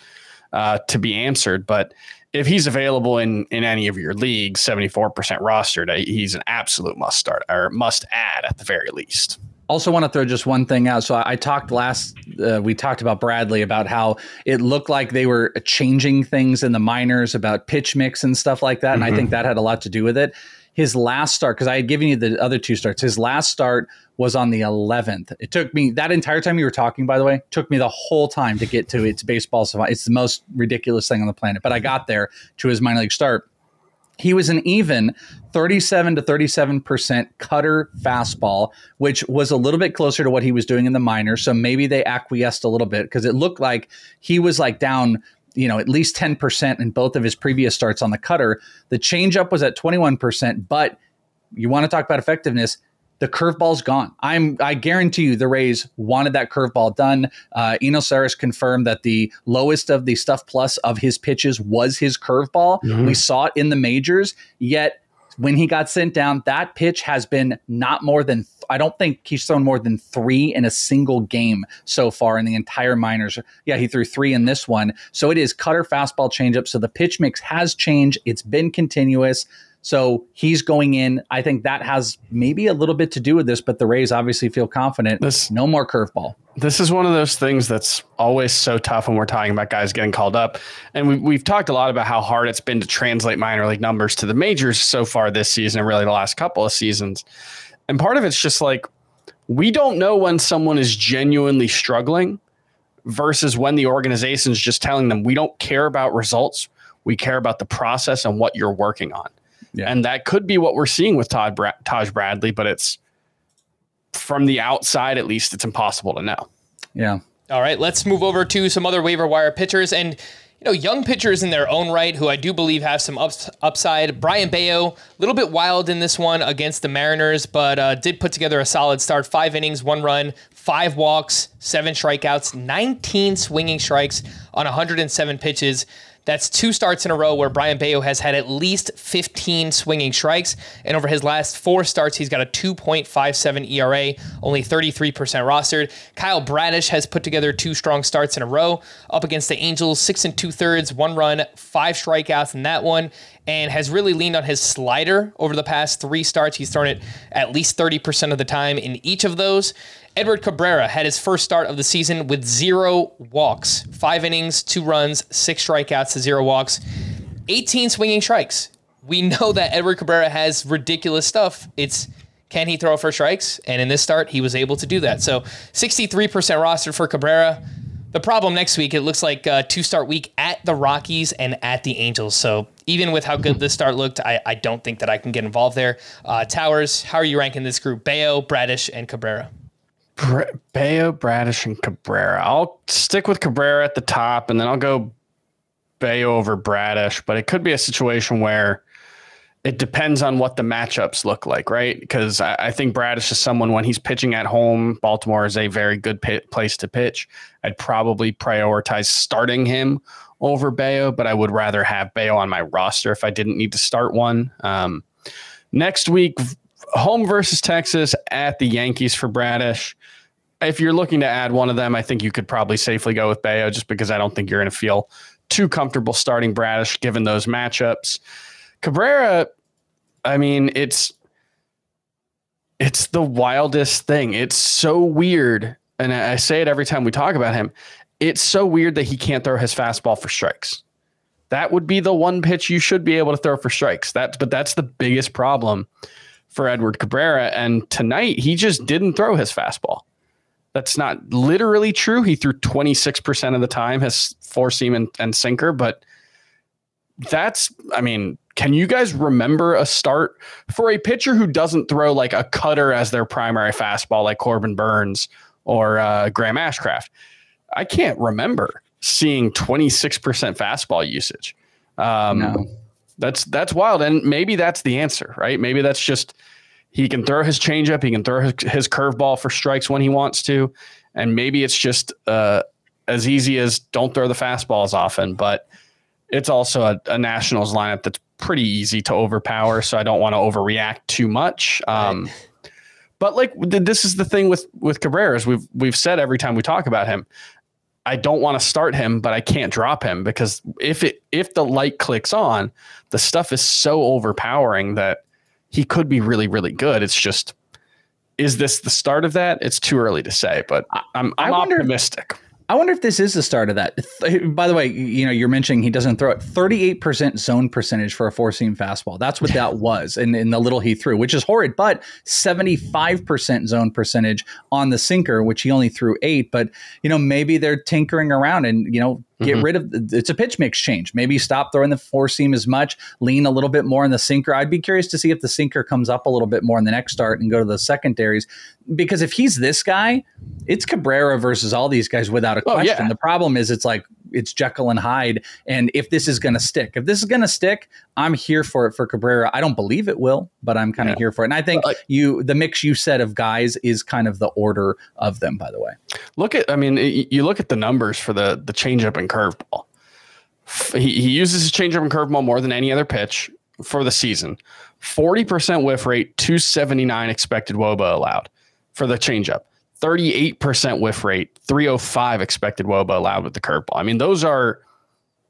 uh, to be answered, but if he's available in, in any of your leagues, seventy-four percent rostered, he's an absolute must start or must add at the very least. Also want to throw just one thing out. So I, I talked last, uh, we talked about Bradley, about how it looked like they were changing things in the minors about pitch mix and stuff like that. Mm-hmm. And I think that had a lot to do with it. His last start, because I had given you the other two starts, his last start was on the eleventh. It took me, that entire time you were talking, by the way, took me the whole time to get to It's Baseball Savant. It's the most ridiculous thing on the planet. But I got there to his minor league start. He was an even thirty-seven to thirty-seven percent cutter fastball, which was a little bit closer to what he was doing in the minors. So maybe they acquiesced a little bit because it looked like he was like down, you know, at least ten percent in both of his previous starts on the cutter. The changeup was at twenty-one percent, but you want to talk about effectiveness, the curveball's gone. I'm, I guarantee you the Rays wanted that curveball done. Uh, Enos Saris confirmed that the lowest of the stuff plus of his pitches was his curveball. Mm-hmm. We saw it in the majors, yet when he got sent down, that pitch has been not more than, I don't think he's thrown more than three in a single game so far in the entire minors. Yeah, he threw three in this one. So it is cutter, fastball, changeup. So the pitch mix has changed. It's been continuous. So he's going in. I think that has maybe a little bit to do with this, but the Rays obviously feel confident. This, no more curveball. This is one of those things that's always so tough when we're talking about guys getting called up. And we, we've talked a lot about how hard it's been to translate minor league numbers to the majors so far this season, and really the last couple of seasons. And part of it's just like, we don't know when someone is genuinely struggling versus when the organization's just telling them, we don't care about results. We care about the process and what you're working on. Yeah. And that could be what we're seeing with Todd Bra- Taj Bradley, but it's from the outside, at least, it's impossible to know. Yeah. All right, let's move over to some other waiver wire pitchers and, you know, young pitchers in their own right, who I do believe have some ups- upside. Brian Bayo, a little bit wild in this one against the Mariners, but uh, did put together a solid start. Five innings, one run, five walks, seven strikeouts, nineteen swinging strikes on one hundred seven pitches. That's two starts in a row where Brian Bayo has had at least fifteen swinging strikes. And over his last four starts, he's got a two point five seven E R A, only thirty-three percent rostered. Kyle Bradish has put together two strong starts in a row up against the Angels, six and two thirds, one run, five strikeouts in that one, and has really leaned on his slider over the past three starts. He's thrown it at least thirty percent of the time in each of those. Edward Cabrera had his first start of the season with zero walks, five innings, two runs, six strikeouts to zero walks, eighteen swinging strikes. We know that Edward Cabrera has ridiculous stuff. It's, can he throw for strikes? And in this start, he was able to do that. So sixty-three percent rostered for Cabrera. The problem next week, it looks like a two-start week at the Rockies and at the Angels. So even with how good this start looked, I, I don't think that I can get involved there. Uh, Towers, how are you ranking this group? Bayo, Bradish, and Cabrera. Br- Bayo, Bradish, and Cabrera. I'll stick with Cabrera at the top, and then I'll go Bayo over Bradish. But it could be a situation where it depends on what the matchups look like, right? Because I, I think Bradish is someone, when he's pitching at home, Baltimore is a very good pit, place to pitch. I'd probably prioritize starting him over Bayo, but I would rather have Bayo on my roster if I didn't need to start one. Um, next week, home versus Texas at the Yankees for Bradish. If you're looking to add one of them, I think you could probably safely go with Bayo, just because I don't think you're going to feel too comfortable starting Bradish given those matchups. Cabrera, I mean, it's it's the wildest thing. It's so weird, and I say it every time we talk about him. It's so weird that he can't throw his fastball for strikes. That would be the one pitch you should be able to throw for strikes. That's but that's the biggest problem for Edward Cabrera. And tonight, he just didn't throw his fastball. That's not literally true. He threw twenty-six percent of the time, his four seam and, and sinker, but that's, I mean, can you guys remember a start for a pitcher who doesn't throw like a cutter as their primary fastball, like Corbin Burns or uh, Graham Ashcraft? I can't remember seeing twenty-six percent fastball usage. Um, no. That's that's wild. And maybe that's the answer, right? Maybe that's just, he can throw his changeup. He can throw his, his curveball for strikes when he wants to. And maybe it's just uh, as easy as don't throw the fastballs often, but it's also a, a Nationals lineup that's pretty easy to overpower, so I don't want to overreact too much. Um, right. But like this is the thing with with Cabrera, is we've we've said every time we talk about him, I don't want to start him, but I can't drop him, because if it if the light clicks on, the stuff is so overpowering that he could be really, really good. It's just, is this the start of that? It's too early to say, but I'm I'm I wonder- optimistic. I wonder if this is the start of that. By the way, you know, you're mentioning he doesn't throw it. thirty-eight percent zone percentage for a four-seam fastball. That's what that was in, in the little he threw, which is horrid, but seventy-five percent zone percentage on the sinker, which he only threw eight. But, you know, maybe they're tinkering around and, you know, get mm-hmm. rid of, it's a pitch mix change. Maybe stop throwing the four seam as much, lean a little bit more on the sinker. I'd be curious to see if the sinker comes up a little bit more in the next start and go to the secondaries, because if he's this guy, it's Cabrera versus all these guys without a question. Oh, yeah. The problem is it's like, it's Jekyll and Hyde. And if this is going to stick, if this is going to stick, I'm here for it for Cabrera. I don't believe it will, but I'm kind of yeah. here for it. And I think like, you, the mix you said of guys is kind of the order of them, by the way. Look at, I mean, it, you look at the numbers for the, the changeup and curveball. He, he uses his changeup and curveball more than any other pitch. for the season. forty percent whiff rate, two seventy-nine expected wOBA allowed for the changeup. thirty-eight percent whiff rate, three oh five expected wOBA allowed with the curveball. I mean, those are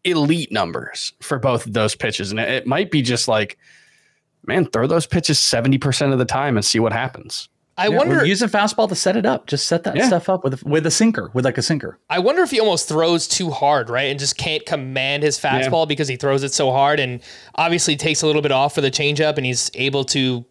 elite numbers for both of those pitches. And it might be just like, man, throw those pitches seventy percent of the time and see what happens. I yeah, wonder use a fastball to set it up. Just set that yeah. stuff up with a, with a sinker, with like a sinker. I wonder if he almost throws too hard, right? And just can't command his fastball yeah. because he throws it so hard, and obviously takes a little bit off for the changeup, and he's able to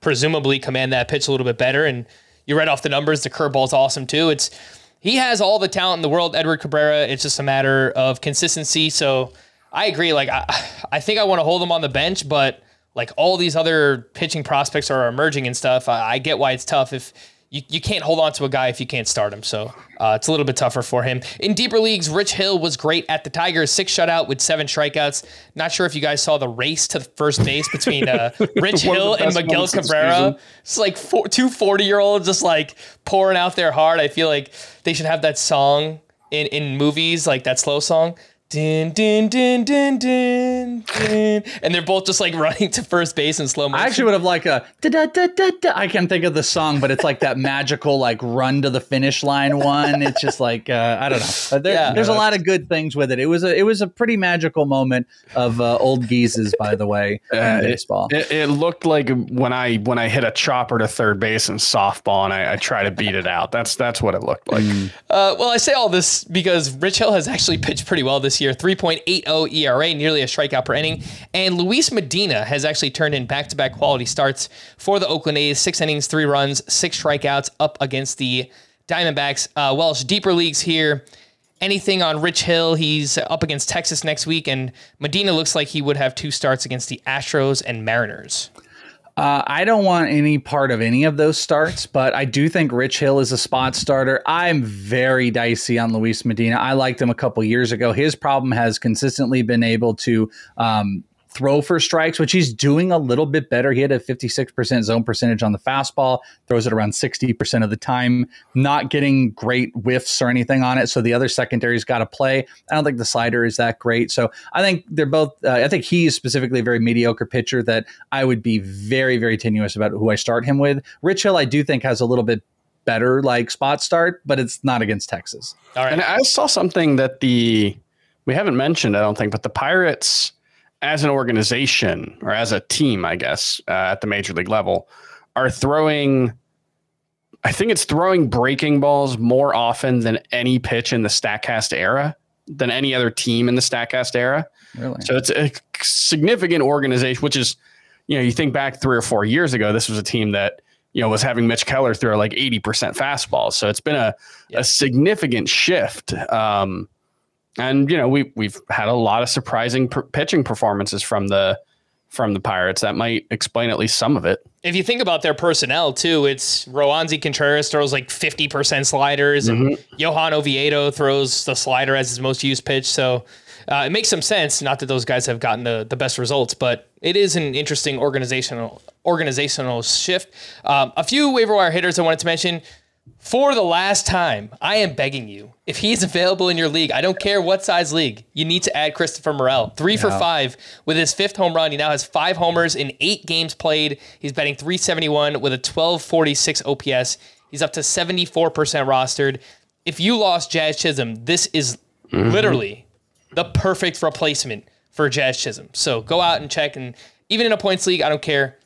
presumably command that pitch a little bit better. And you read off the numbers. The curveball's awesome too. It's he has all the talent in the world, Edward Cabrera. It's just a matter of consistency. So I agree. Like I, I think I want to hold him on the bench, but. Like all these other pitching prospects are emerging and stuff. I, I get why it's tough if you, you can't hold on to a guy if you can't start him. So uh, it's a little bit tougher for him. In deeper leagues, Rich Hill was great at the Tigers. Six shutout with seven strikeouts. Not sure if you guys saw the race to first base between uh, Rich Hill and Miguel Cabrera. It's like four, two forty-year-olds just like pouring out their heart. I feel like they should have that song in, in movies, like that slow song. Din, din, din, din, din, din. And they're both just like running to first base in slow motion. I actually would have like a da, da, da, da, da. I can't think of the song, but it's like that magical like run to the finish line one. It's just like uh, I don't know. There, yeah. There's a lot of good things with it. It was a it was a pretty magical moment of uh, old geese's, by the way, uh, in baseball. It, it looked like when I when I hit a chopper to third base in softball and I, I try to beat it out. That's that's what it looked like. Mm. Uh, well, I say all this because Rich Hill has actually pitched pretty well this year. three point eight oh E R A, nearly a strikeout per inning. And Luis Medina has actually turned in back-to-back quality starts for the Oakland A's. Six innings, three runs, six strikeouts up against the Diamondbacks. Uh, Welsh, deeper leagues here. Anything on Rich Hill? He's up against Texas next week, and Medina looks like he would have two starts against the Astros and Mariners. Uh, I don't want any part of any of those starts, but I do think Rich Hill is a spot starter. I'm very dicey on Luis Medina. I liked him a couple years ago. His problem has consistently been able to um, throw for strikes, which he's doing a little bit better. He had a fifty-six percent zone percentage on the fastball, throws it around sixty percent of the time, not getting great whiffs or anything on it. So the other secondary's got to play. I don't think the slider is that great. So I think they're both, uh, I think he is specifically a very mediocre pitcher that I would be very, very tenuous about who I start him with. Rich Hill, I do think, has a little bit better like spot start, but it's not against Texas. All right. And I saw something that the, we haven't mentioned, I don't think, but the Pirates, as an organization or as a team, I guess, uh, at the major league level, are throwing, I think it's throwing breaking balls more often than any pitch in the Statcast era, than any other team in the Statcast era. Really? So it's a significant organization, which is, you know, you think back three or four years ago, this was a team that, you know, was having Mitch Keller throw like eighty percent fastballs. So it's been a, yeah. a significant shift. Um, And, you know, we, we've had a lot of surprising per- pitching performances from the from the Pirates. That might explain at least some of it. If you think about their personnel, too, it's Roansy Contreras throws like fifty percent sliders, mm-hmm. and Johan Oviedo throws the slider as his most used pitch. So uh, it makes some sense. Not that those guys have gotten the, the best results, but it is an interesting organizational organizational shift. Um, a few waiver wire hitters I wanted to mention. For the last time, I am begging you, if he's available in your league, I don't care what size league, you need to add Christopher Morel. Three yeah. for five with his fifth home run. He now has five homers in eight games played. He's batting three seventy-one with a twelve forty-six O P S. He's up to seventy-four percent rostered. If you lost Jazz Chisholm, this is mm-hmm. literally the perfect replacement for Jazz Chisholm. So go out and check. And even in a points league, I don't care.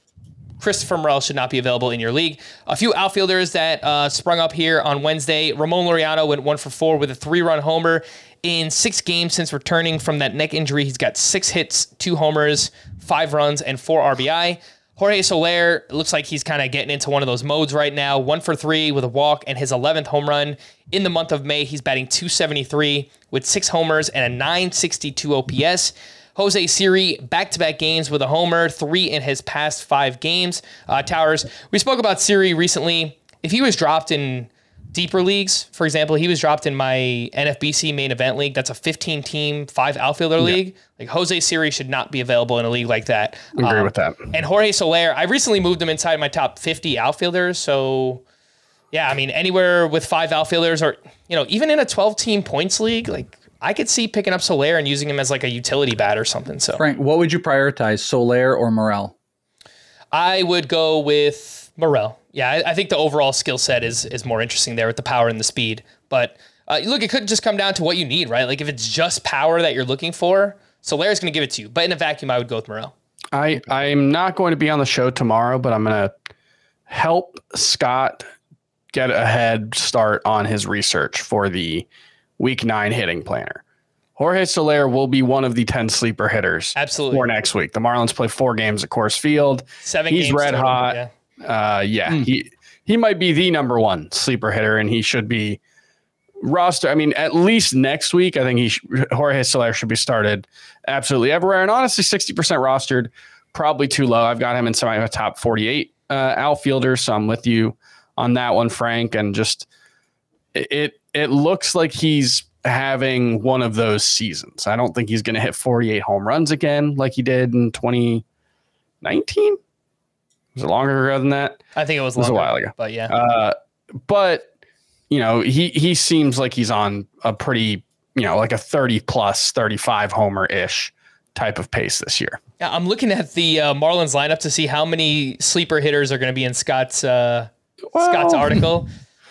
Christopher Morel should not be available in your league. A few outfielders that uh, sprung up here on Wednesday. Ramon Laureano went one for four with a three-run homer. In six games since returning from that neck injury, he's got six hits, two homers, five runs, and four R B I. Jorge Soler looks like he's kind of getting into one of those modes right now. One for three with a walk and his eleventh home run in the month of May. He's batting two seventy-three with six homers and a nine sixty-two O P S. Jose Siri, back-to-back games with a homer, three in his past five games. Uh, Towers, we spoke about Siri recently. If he was dropped in deeper leagues, for example, he was dropped in my N F B C main event league. That's a fifteen-team, five-outfielder league. Yeah. Like Jose Siri should not be available in a league like that. I agree um, with that. And Jorge Soler, I recently moved him inside my top fifty outfielders, so... yeah, I mean, anywhere with five outfielders or, you know, even in a twelve-team points league, like, I could see picking up Soler and using him as like a utility bat or something. So Frank, what would you prioritize, Soler or Morel? I would go with Morel. Yeah, I, I think the overall skill set is is more interesting there with the power and the speed. But uh, look, it could just come down to what you need, right? Like if it's just power that you're looking for, Soler's going to give it to you. But in a vacuum, I would go with Morel. I, I'm not going to be on the show tomorrow, but I'm going to help Scott get a head start on his research for the Week nine hitting planner. Jorge Soler will be one of the ten sleeper hitters. Absolutely. For next week. The Marlins play four games at Coors Field. Seven He's games. He's red total, hot. Yeah, uh, yeah mm. he he might be the number one sleeper hitter, and he should be roster. I mean, at least next week, I think he sh- Jorge Soler should be started absolutely everywhere. And honestly, sixty percent rostered, probably too low. I've got him in some of my top forty-eight uh, outfielders, so I'm with you on that one, Frank. And just it it looks like he's having one of those seasons. I don't think he's going to hit forty-eight home runs again like he did in twenty nineteen. Was it longer ago than that? I think it was, longer, it was a while ago. But yeah, uh, but you know, he he seems like he's on a pretty, you know, like a thirty plus, thirty-five homer ish type of pace this year. Yeah, I'm looking at the uh, Marlins lineup to see how many sleeper hitters are going to be in Scott's uh, well, Scott's article.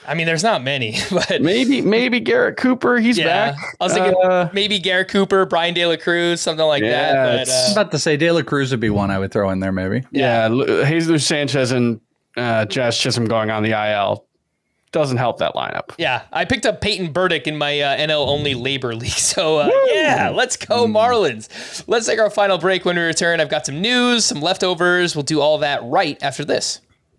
I mean, there's not many, but maybe maybe Garrett Cooper, he's yeah. back. I was thinking uh, maybe Garrett Cooper, Brian De La Cruz, something like yeah, that. But, uh, I was about to say De La Cruz would be one I would throw in there, maybe. Yeah, yeah. Jesus Sanchez and uh, Jazz Chisholm going on the I L doesn't help that lineup. Yeah, I picked up Peyton Burdick in my uh, N L only labor league. So uh, yeah, let's go Marlins. Let's take our final break. When we return, I've got some news, some leftovers. We'll do all that right after this.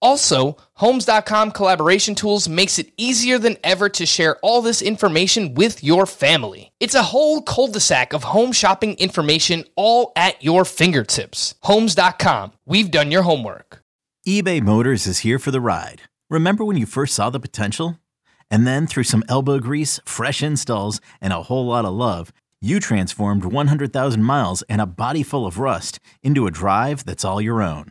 Also, homes dot com collaboration tools makes it easier than ever to share all this information with your family. It's a whole cul-de-sac of home shopping information all at your fingertips. homes dot com. We've done your homework. eBay Motors is here for the ride. Remember when you first saw the potential? And then through some elbow grease, fresh installs, and a whole lot of love, you transformed one hundred thousand miles and a body full of rust into a drive that's all your own.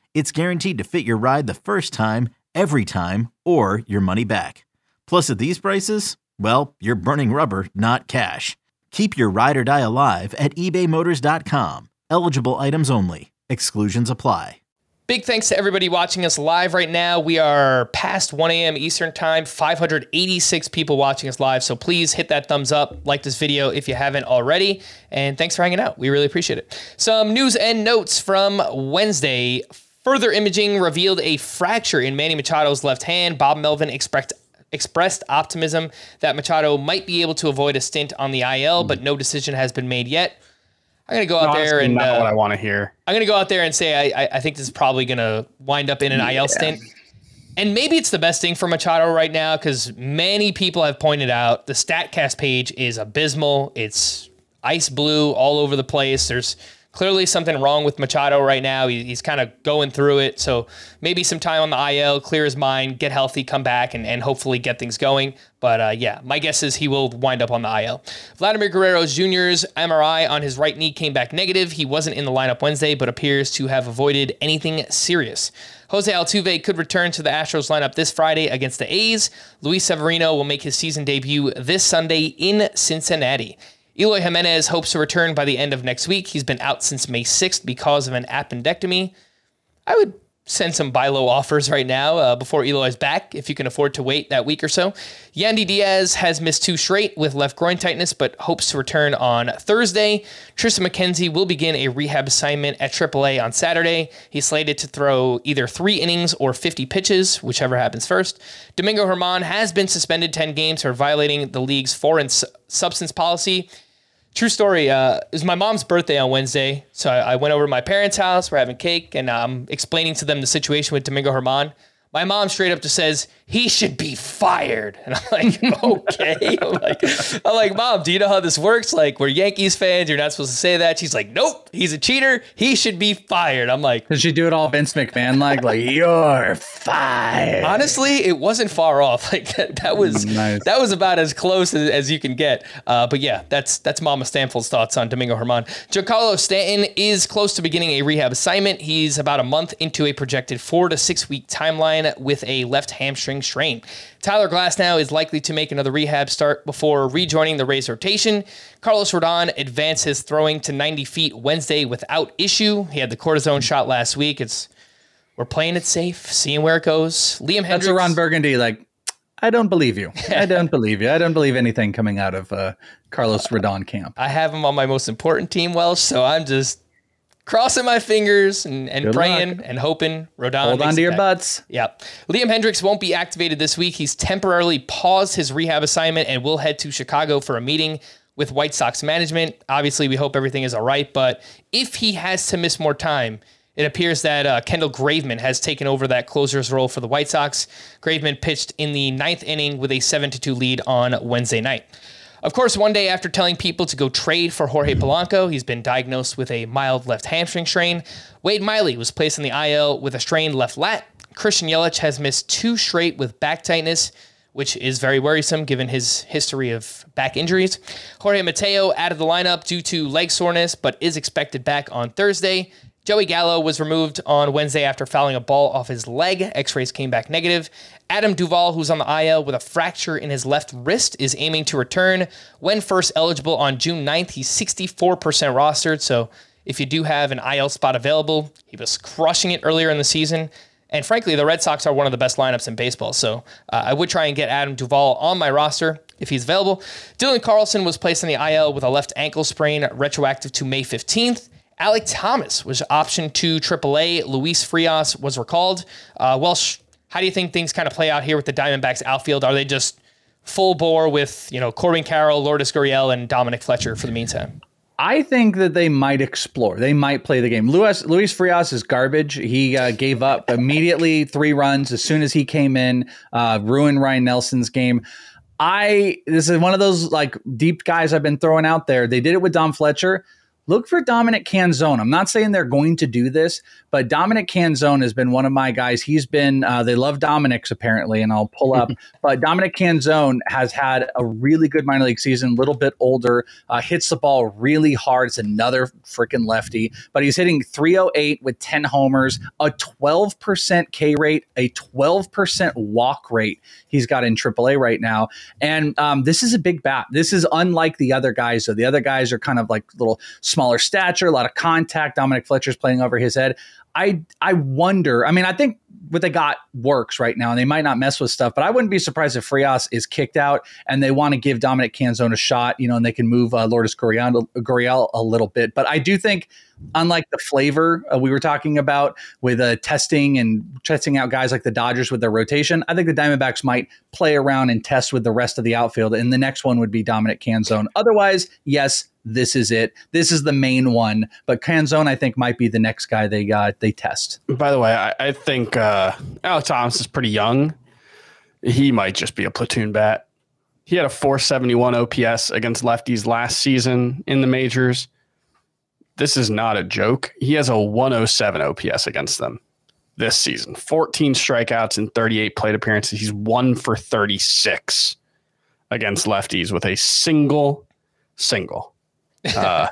it's guaranteed to fit your ride the first time, every time, or your money back. Plus, at these prices, well, you're burning rubber, not cash. Keep your ride or die alive at ebay motors dot com. Eligible items only. Exclusions apply. Big thanks to everybody watching us live right now. We are past one a.m. Eastern time, five hundred eighty-six people watching us live. So please hit that thumbs up, like this video if you haven't already. And thanks for hanging out. We really appreciate it. Some news and notes from Wednesday. Further imaging revealed a fracture in Manny Machado's left hand. Bob Melvin expressed expressed optimism that Machado might be able to avoid a stint on the I L, but no decision has been made yet. I'm gonna go out Honestly, there and not uh, what I want to hear. I'm gonna go out there and say I, I think this is probably gonna wind up in an yeah. I L stint, and maybe it's the best thing for Machado right now because many people have pointed out the Statcast page is abysmal. It's ice blue all over the place. There's Clearly something wrong with Machado right now. He, he's kind of going through it. So maybe some time on the I L, clear his mind, get healthy, come back, and, and hopefully get things going. But uh, yeah, my guess is he will wind up on the I L. Vladimir Guerrero Junior's M R I on his right knee came back negative. He wasn't in the lineup Wednesday, but appears to have avoided anything serious. Jose Altuve could return to the Astros lineup this Friday against the A's. Luis Severino will make his season debut this Sunday in Cincinnati. Eloy Jimenez hopes to return by the end of next week. He's been out since May sixth because of an appendectomy. I would send some buy low offers right now uh, before Eloy's back, if you can afford to wait that week or so. Yandy Diaz has missed two straight with left groin tightness, but hopes to return on Thursday. Tristan McKenzie will begin a rehab assignment at triple A on Saturday. He's slated to throw either three innings or fifty pitches, whichever happens first. Domingo Germán has been suspended ten games for violating the league's foreign s- substance policy. True story, uh, it was my mom's birthday on Wednesday, so I, I went over to my parents' house, we're having cake, and I'm um, explaining to them the situation with Domingo Germán. My mom straight up just says, he should be fired. And I'm like, okay. I'm, like, I'm like, Mom, do you know how this works? Like, we're Yankees fans, you're not supposed to say that. She's like, nope, he's a cheater, he should be fired. I'm like. Did she do it all Vince McMahon-like? Like, you're fired. Honestly, it wasn't far off. Like, that, that was nice. That was about as close as, as you can get. Uh, but yeah, that's that's Mama Stanford's thoughts on Domingo Germán. Giancarlo Stanton is close to beginning a rehab assignment. He's about a month into a projected four to six week timeline with a left hamstring strain. Tyler Glasnow is likely to make another rehab start before rejoining the Rays rotation. Carlos Rodon advanced his throwing to ninety feet Wednesday without issue. He had the cortisone shot last week. It's we're playing it safe, seeing where it goes. Liam Hendricks. That's a Ron Burgundy, like, I don't believe you. I don't believe you. I don't believe anything coming out of uh, Carlos Rodon camp. I have him on my most important team, Welsh, so I'm just crossing my fingers and, and praying luck. And hoping Rodon. Hold on to your back. Butts. Yeah. Liam Hendricks won't be activated this week. He's temporarily paused his rehab assignment and will head to Chicago for a meeting with White Sox management. Obviously, we hope everything is all right, but if he has to miss more time, it appears that uh, Kendall Graveman has taken over that closer's role for the White Sox. Graveman pitched in the ninth inning with a seven to two lead on Wednesday night. Of course, one day after telling people to go trade for Jorge Polanco, he's been diagnosed with a mild left hamstring strain. Wade Miley was placed in the I L with a strained left lat. Christian Yelich has missed two straight with back tightness, which is very worrisome given his history of back injuries. Jorge Mateo out of the lineup due to leg soreness, but is expected back on Thursday. Joey Gallo was removed on Wednesday after fouling a ball off his leg. X-rays came back negative. Adam Duvall, who's on the I L with a fracture in his left wrist, is aiming to return when first eligible on June ninth. He's sixty-four percent rostered, so if you do have an I L spot available, he was crushing it earlier in the season. And frankly, the Red Sox are one of the best lineups in baseball, so uh, I would try and get Adam Duvall on my roster if he's available. Dylan Carlson was placed in the I L with a left ankle sprain retroactive to May fifteenth. Alek Thomas was optioned to triple A. Luis Frias was recalled. Uh, Welsh, how do you think things kind of play out here with the Diamondbacks outfield? Are they just full bore with, you know, Corbin Carroll, Lourdes Gurriel, and Dominic Fletcher for the meantime? I think that they might explore. They might play the game. Luis, Luis Frias is garbage. He uh, gave up immediately three runs as soon as he came in, uh, ruined Ryan Nelson's game. I this is one of those like deep guys I've been throwing out there. They did it with Dom Fletcher. Look for Dominic Canzone. I'm not saying they're going to do this, but Dominic Canzone has been one of my guys. He's been, uh, they love Dominics apparently, and I'll pull up. But Dominic Canzone has had a really good minor league season, a little bit older, uh, hits the ball really hard. It's another freaking lefty, but he's hitting three oh eight with ten homers, a twelve percent K rate, a twelve percent walk rate he's got in triple A right now. And um, this is a big bat. This is unlike the other guys. So the other guys are kind of like little smaller stature, a lot of contact. Dominic Fletcher's playing over his head. I I wonder. I mean, I think what they got works right now, and they might not mess with stuff, but I wouldn't be surprised if Frias is kicked out and they want to give Dominic Canzone a shot, you know, and they can move uh, Lourdes Gurriel, Gurriel a little bit. But I do think, unlike the flavor uh, we were talking about with uh, testing and testing out guys like the Dodgers with their rotation, I think the Diamondbacks might play around and test with the rest of the outfield, and the next one would be Dominic Canzone. Otherwise, yes, this is it. This is the main one. But Canzone, I think, might be the next guy they got. They test. By the way, I, I think uh, Alek Thomas is pretty young. He might just be a platoon bat. He had a four seventy-one O P S against lefties last season in the majors. this is not a joke. He has a one oh seven O P S against them this season. fourteen strikeouts and thirty-eight plate appearances. He's one for thirty-six against lefties with a single, single. Uh,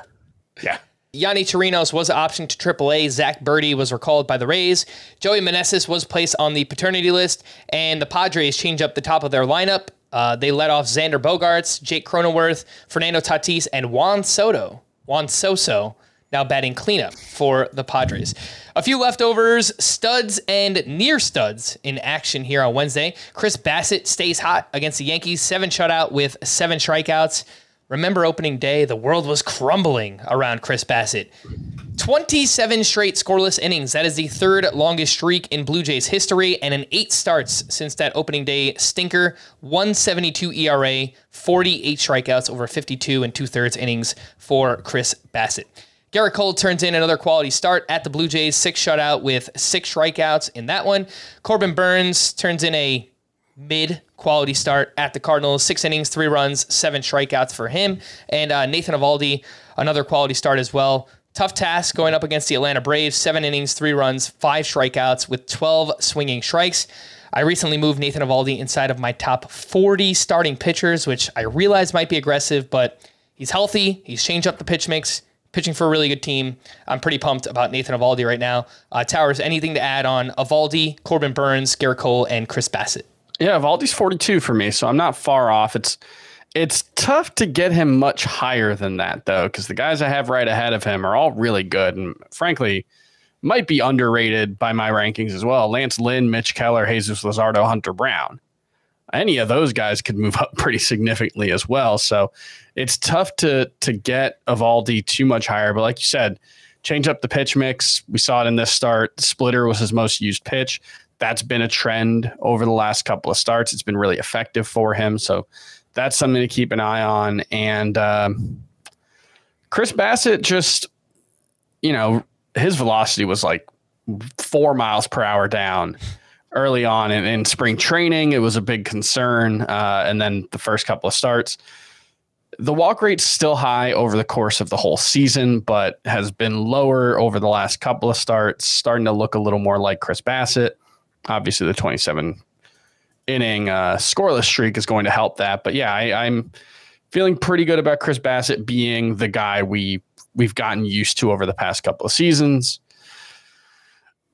yeah. Yanni Torinos was optioned to triple A. Zach Birdie was recalled by the Rays. Joey Meneses was placed on the paternity list, and the Padres changed up the top of their lineup. Uh, they let off Xander Bogaerts, Jake Cronenworth, Fernando Tatis, and Juan Soto. Juan Soso now batting cleanup for the Padres. A few leftovers, studs, and near studs in action here on Wednesday. Chris Bassitt stays hot against the Yankees. Seven shutout with seven strikeouts. Remember opening day, the world was crumbling around Chris Bassitt. twenty-seven straight scoreless innings. That is the third longest streak in Blue Jays history, and in eight starts since that opening day stinker. one seventy-two E R A, forty-eight strikeouts over fifty-two and two-thirds innings for Chris Bassitt. Gerrit Cole turns in another quality start at the Blue Jays. Six shutout with six strikeouts in that one. Corbin Burnes turns in a mid quality start at the Cardinals. Six innings, three runs, seven strikeouts for him. And uh, Nathan Eovaldi, another quality start as well. Tough task going up against the Atlanta Braves. Seven innings, three runs, five strikeouts with twelve swinging strikes. I recently moved Nathan Eovaldi inside of my top forty starting pitchers, which I realize might be aggressive, but he's healthy. He's changed up the pitch mix, pitching for a really good team. I'm pretty pumped about Nathan Eovaldi right now. Uh, Towers, anything to add on Eovaldi, Corbin Burnes, Gerrit Cole, and Chris Bassitt? Yeah, Eovaldi's forty-two for me, so I'm not far off. It's It's tough to get him much higher than that, though, because the guys I have right ahead of him are all really good and, frankly, might be underrated by my rankings as well. Lance Lynn, Mitch Keller, Jesus Luzardo, Hunter Brown. Any of those guys could move up pretty significantly as well. So it's tough to to get Eovaldi too much higher. But like you said, change up the pitch mix. We saw it in this start. The splitter was his most used pitch. That's been a trend over the last couple of starts. It's been really effective for him. So that's something to keep an eye on. And um, Chris Bassitt just, you know, his velocity was like four miles per hour down early on in, in spring training. It was a big concern. Uh, and then the first couple of starts, the walk rate's still high over the course of the whole season, but has been lower over the last couple of starts, starting to look a little more like Chris Bassitt. Obviously the twenty-seven inning uh, scoreless streak is going to help that. But yeah, I, I'm feeling pretty good about Chris Bassitt being the guy we we've gotten used to over the past couple of seasons.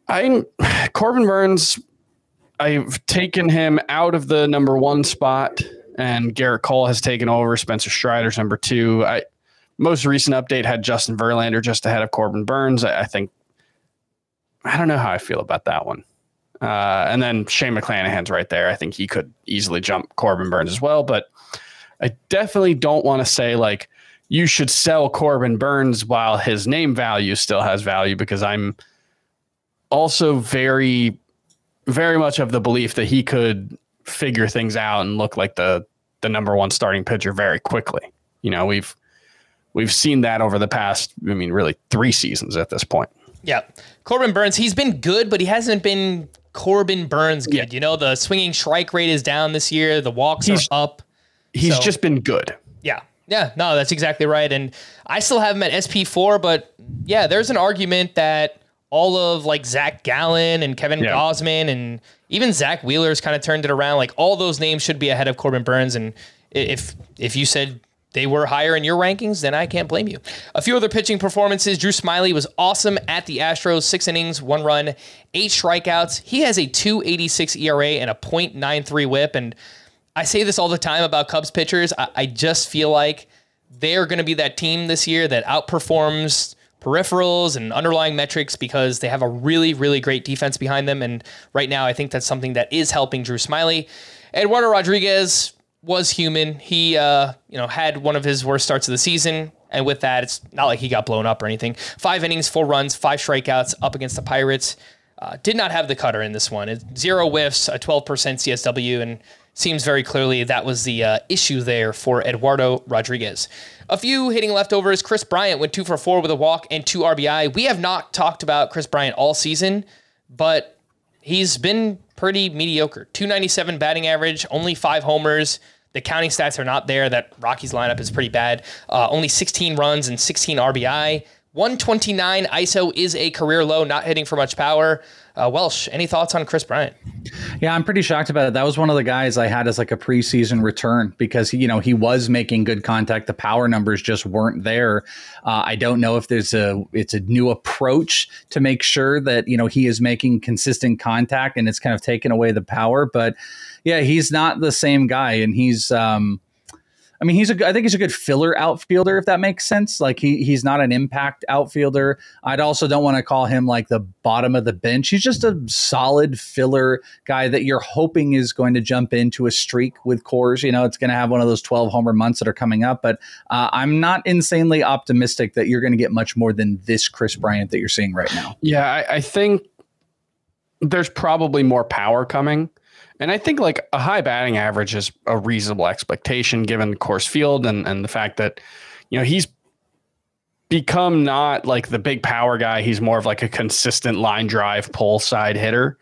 I'm Corbin Burnes. I've taken him out of the number one spot, and Gerrit Cole has taken over. Spencer Strider's number two. I most recent update had Justin Verlander just ahead of Corbin Burnes. I, I think I don't know how I feel about that one. Uh, and then Shane McClanahan's right there. I think he could easily jump Corbin Burnes as well. But I definitely don't want to say, like, you should sell Corbin Burnes while his name value still has value, because I'm also very, very much of the belief that he could figure things out and look like the the number one starting pitcher very quickly. You know, we've we've seen that over the past, I mean, really three seasons at this point. Yeah. Corbin Burnes, he's been good, but he hasn't been Corbin Burnes good. Yeah. You know, the swinging strike rate is down this year. The walks he's, are up. He's so. Just been good. Yeah. Yeah. No, that's exactly right. And I still have him at S P four, but yeah, there's an argument that all of like Zach Gallen and Kevin yeah. Gausman and even Zach Wheeler's kind of turned it around. Like all those names should be ahead of Corbin Burnes. And if, if you said they were higher in your rankings, then I can't blame you. A few other pitching performances. Drew Smyly was awesome at the Astros. Six innings, one run, eight strikeouts. He has a two eighty-six E R A and a point nine three whip. And I say this all the time about Cubs pitchers. I, I just feel like they're going to be that team this year that outperforms peripherals and underlying metrics because they have a really, really great defense behind them. And right now, I think that's something that is helping Drew Smyly. Eduardo Rodriguez was human. He, uh, you know, had one of his worst starts of the season. And with that, it's not like he got blown up or anything. Five innings, four runs, five strikeouts up against the Pirates. Uh, did not have the cutter in this one. It's zero whiffs, a twelve percent C S W, and seems very clearly that was the uh, issue there for Eduardo Rodriguez. A few hitting leftovers. Chris Bryant went two for four with a walk and two R B I. We have not talked about Chris Bryant all season, but he's been pretty mediocre. two ninety-seven batting average, only five homers. The counting stats are not there. That Rockies lineup is pretty bad. Uh, only sixteen runs and sixteen R B I. one twenty-nine I S O is a career low, not hitting for much power. Uh, Welsh, any thoughts on Chris Bryant? Yeah, I'm pretty shocked about it. That was one of the guys I had as like a preseason return because, you know, he was making good contact. The power numbers just weren't there. Uh, I don't know if there's a it's a new approach to make sure that, you know, he is making consistent contact and it's kind of taken away the power. But yeah, he's not the same guy. And he's um I mean, he's a. I think he's a good filler outfielder, if that makes sense. Like he, he's not an impact outfielder. I'd also don't want to call him like the bottom of the bench. He's just a solid filler guy that you're hoping is going to jump into a streak with Coors. You know, it's going to have one of those twelve homer months that are coming up. But uh, I'm not insanely optimistic that you're going to get much more than this Chris Bryant that you're seeing right now. Yeah, I, I think there's probably more power coming. And I think like a high batting average is a reasonable expectation given Coors Field and, and the fact that, you know, he's become not like the big power guy. He's more of like a consistent line drive pull side hitter,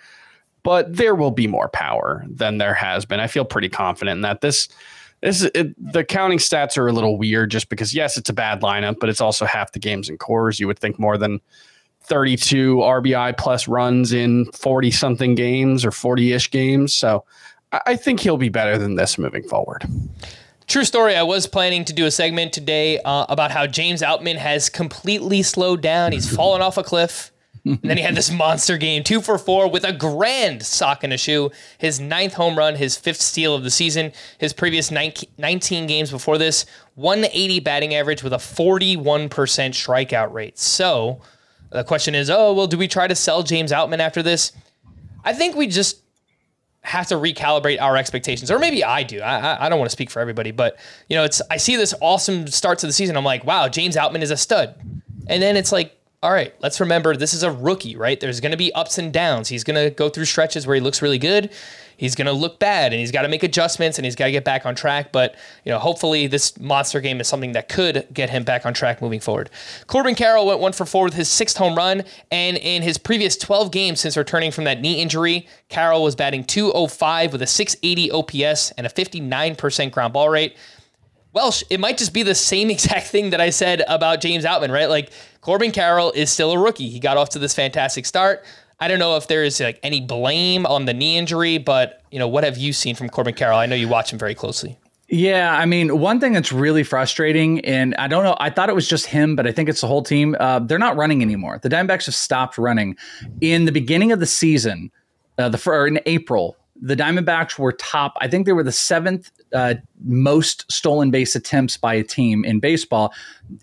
but there will be more power than there has been. I feel pretty confident in that. This, this it, the counting stats are a little weird just because, yes, it's a bad lineup, but it's also half the games in Coors. You would think more than thirty-two R B I plus runs in forty something games or forty-ish games. So I think he'll be better than this moving forward. True story. I was planning to do a segment today uh, about how James Outman has completely slowed down. He's fallen off a cliff. And then he had this monster game, two for four with a grand sock and a shoe, his ninth home run, his fifth steal of the season, his previous nineteen games before this, one eighty batting average with a forty-one percent strikeout rate. So the question is, oh, well, do we try to sell James Outman after this? I think we just have to recalibrate our expectations, or maybe I do. I, I don't want to speak for everybody, but you know, it's I see this awesome start to the season. I'm like, wow, James Outman is a stud. And then it's like, all right, let's remember this is a rookie, right? There's going to be ups and downs. He's going to go through stretches where he looks really good. He's going to look bad, and he's got to make adjustments, and he's got to get back on track. But, you know, hopefully this monster game is something that could get him back on track moving forward. Corbin Carroll went one for four with his sixth home run, and in his previous twelve games since returning from that knee injury, Carroll was batting two oh five with a six eighty O P S and a fifty-nine percent ground ball rate. Welsh, it might just be the same exact thing that I said about James Outman, right? Like, Corbin Carroll is still a rookie. He got off to this fantastic start. I don't know if there is like any blame on the knee injury, but you know, what have you seen from Corbin Carroll? I know you watch him very closely. Yeah, I mean, one thing that's really frustrating, and I don't know, I thought it was just him, but I think it's the whole team. Uh, they're not running anymore. The Diamondbacks have stopped running. In the beginning of the season, uh, the or in April, the Diamondbacks were top. I think they were the seventh uh, most stolen base attempts by a team in baseball.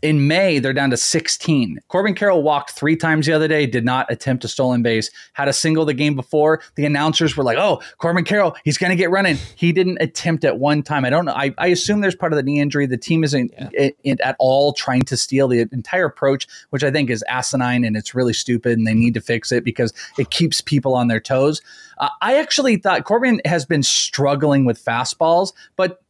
In May, they're down to sixteen. Corbin Carroll walked three times the other day, did not attempt a stolen base, had a single the game before. The announcers were like, oh, Corbin Carroll, he's going to get running. He didn't attempt at one time. I don't know. I, I assume there's part of the knee injury. The team isn't yeah. it, it at all trying to steal the entire approach, which I think is asinine and it's really stupid and they need to fix it because it keeps people on their toes. Uh, I actually thought Corbin has been struggling with fastballs, but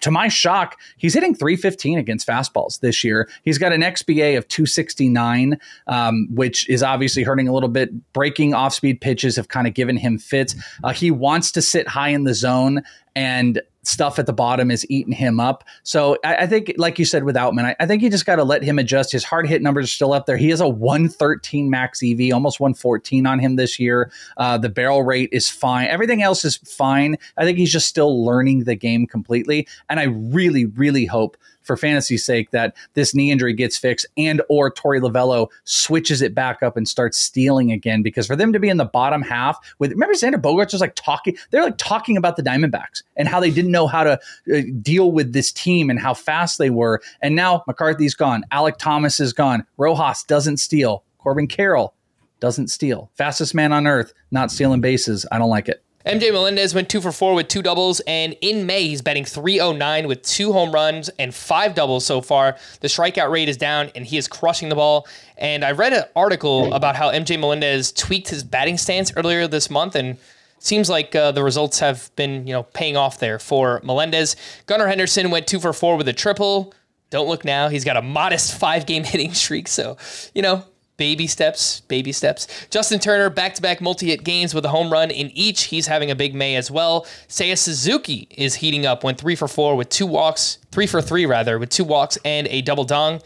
to my shock, he's hitting three fifteen against fastballs this year. He's got an X B A of two sixty-nine, um, which is obviously hurting a little bit. Breaking off-speed pitches have kind of given him fits. Uh, he wants to sit high in the zone, and stuff at the bottom is eating him up. So I, I think, like you said, with Outman, I, I think you just got to let him adjust. His hard hit numbers are still up there. He has a one thirteen max E V, almost one fourteen on him this year. Uh, the barrel rate is fine. Everything else is fine. I think he's just still learning the game completely. And I really, really hope for fantasy's sake that this knee injury gets fixed and or Torey Lovello switches it back up and starts stealing again, because for them to be in the bottom half with, remember Xander Bogaerts was like talking, they're like talking about the Diamondbacks and how they didn't know how to uh, deal with this team and how fast they were. And now McCarthy's gone. Alek Thomas is gone. Rojas doesn't steal. Corbin Carroll doesn't steal. Fastest man on earth, not stealing bases. I don't like it. M J Melendez went two for four with two doubles, and in May, he's batting three oh nine with two home runs and five doubles so far. The strikeout rate is down, and he is crushing the ball. And I read an article about how M J Melendez tweaked his batting stance earlier this month, and seems like uh, the results have been, you know, paying off there for Melendez. Gunnar Henderson went two for four with a triple. Don't look now. He's got a modest five-game hitting streak, so, you know, Baby steps, baby steps. Justin Turner, back-to-back multi-hit games with a home run in each. He's having a big May as well. Seiya Suzuki is heating up, went three for four with two walks, three for three rather, with two walks and a double dong.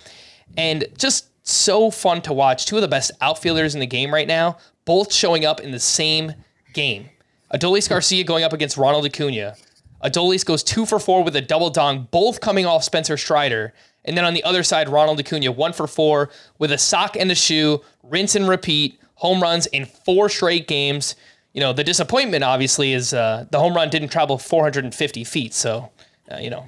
And just so fun to watch. Two of the best outfielders in the game right now, both showing up in the same game. Adolis Garcia going up against Ronald Acuna. Adolis goes two for four with a double dong, both coming off Spencer Strider. And then on the other side, Ronald Acuna, one for four with a sock and a shoe, rinse and repeat, home runs in four straight games. You know, the disappointment, obviously, is uh, the home run didn't travel four hundred fifty feet. So, uh, you know,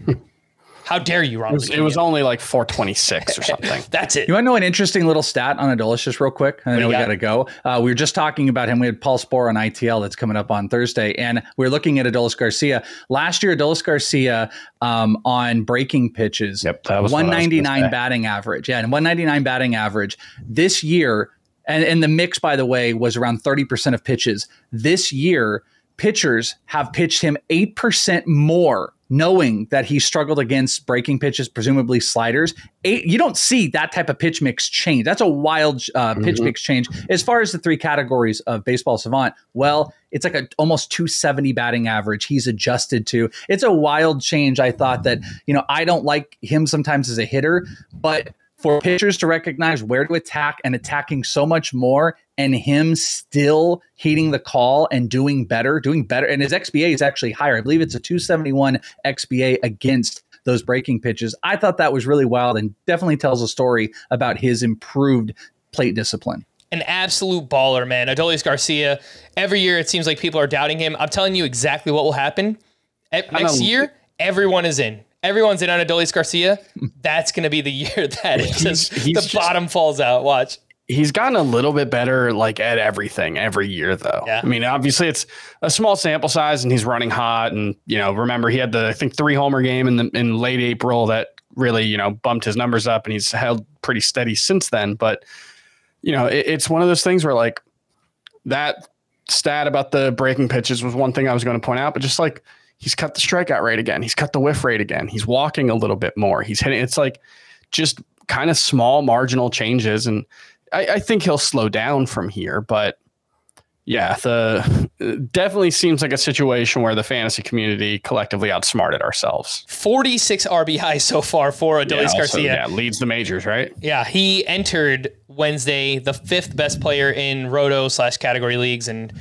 how dare you, Ronald? It was, Acuna. It was only like four twenty-six or something. That's it. You want to know an interesting little stat on Adolis just real quick? I know we got to go. Uh, we were just talking about him. We had Paul Spohr on I T L that's coming up on Thursday. And we we're looking at Adolis Garcia. Last year, Adolis Garcia um, on breaking pitches, yep, that was one ninety-nine batting average. Yeah, and one ninety-nine batting average. This year, And, and the mix, by the way, was around thirty percent of pitches. This year, pitchers have pitched him eight percent more, knowing that he struggled against breaking pitches, presumably sliders. Eight, you don't see that type of pitch mix change. That's a wild uh, pitch mm-hmm. mix change. As far as the three categories of baseball savant, well, it's like a almost two seventy batting average he's adjusted to. It's a wild change. I thought that, you know, I don't like him sometimes as a hitter, but for pitchers to recognize where to attack and attacking so much more, and him still heeding the call and doing better, doing better. And his X B A is actually higher. I believe it's a two seventy-one X B A against those breaking pitches. I thought that was really wild and definitely tells a story about his improved plate discipline. An absolute baller, man. Adolis Garcia, every year it seems like people are doubting him. I'm telling you exactly what will happen. Next year, everyone is in. Everyone's in on Adolis Garcia. That's going to be the year that it just, he's, he's the just, bottom falls out. Watch. He's gotten a little bit better, like at everything every year, though. Yeah. I mean, obviously it's a small sample size, and he's running hot. And you know, remember he had the I think three homer game in the in late April that really you know bumped his numbers up, and he's held pretty steady since then. But you know, it, it's one of those things where like that stat about the breaking pitches was one thing I was going to point out, but just like. He's cut the strikeout rate again. He's cut the whiff rate again. He's walking a little bit more. He's hitting. It's like just kind of small marginal changes. And I, I think he'll slow down from here. But yeah, the it definitely seems like a situation where the fantasy community collectively outsmarted ourselves. forty-six R B I so far for Adolis yeah, also, Garcia. Yeah, leads the majors, right? Yeah, he entered Wednesday the fifth best player in Roto slash category leagues and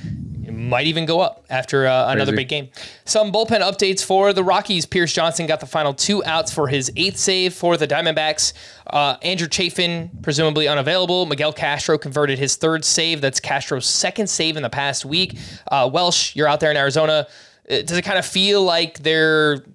might even go up after uh, another big game. Some bullpen updates for the Rockies. Pierce Johnson got the final two outs for his eighth save for the Diamondbacks. Uh, Andrew Chafin, presumably unavailable. Miguel Castro converted his third save. That's Castro's second save in the past week. Uh, Welsh, you're out there in Arizona. Does it kind of feel like they're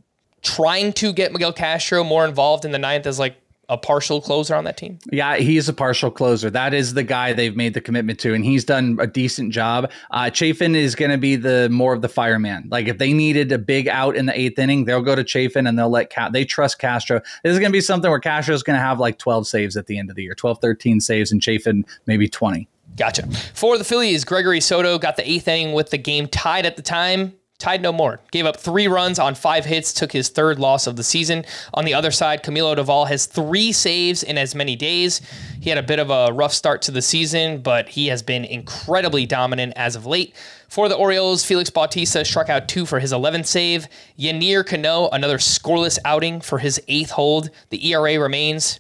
trying to get Miguel Castro more involved in the ninth as like a partial closer on that team? Yeah, he is a partial closer. That is the guy they've made the commitment to, and he's done a decent job. Uh, Chafin is going to be the more of the fireman. Like if they needed a big out in the eighth inning, they'll go to Chafin and they'll let Ca- they trust Castro. This is going to be something where Castro is going to have like twelve saves at the end of the year, twelve, thirteen saves, and Chafin maybe twenty. Gotcha. For the Phillies, Gregory Soto got the eighth inning with the game tied at the time. Tied no more. Gave up three runs on five hits, took his third loss of the season. On the other side, Camilo Doval has three saves in as many days. He had a bit of a rough start to the season, but he has been incredibly dominant as of late. For the Orioles, Felix Bautista struck out two for his eleventh save. Yanier Cano, another scoreless outing for his eighth hold. The E R A remains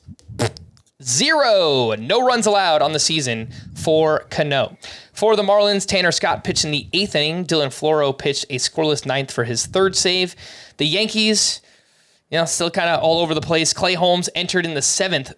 zero. No runs allowed on the season for Cano. For the Marlins, Tanner Scott pitched in the eighth inning. Dylan Floro pitched a scoreless ninth for his third save. The Yankees, you know, still kind of all over the place. Clay Holmes entered in the seventh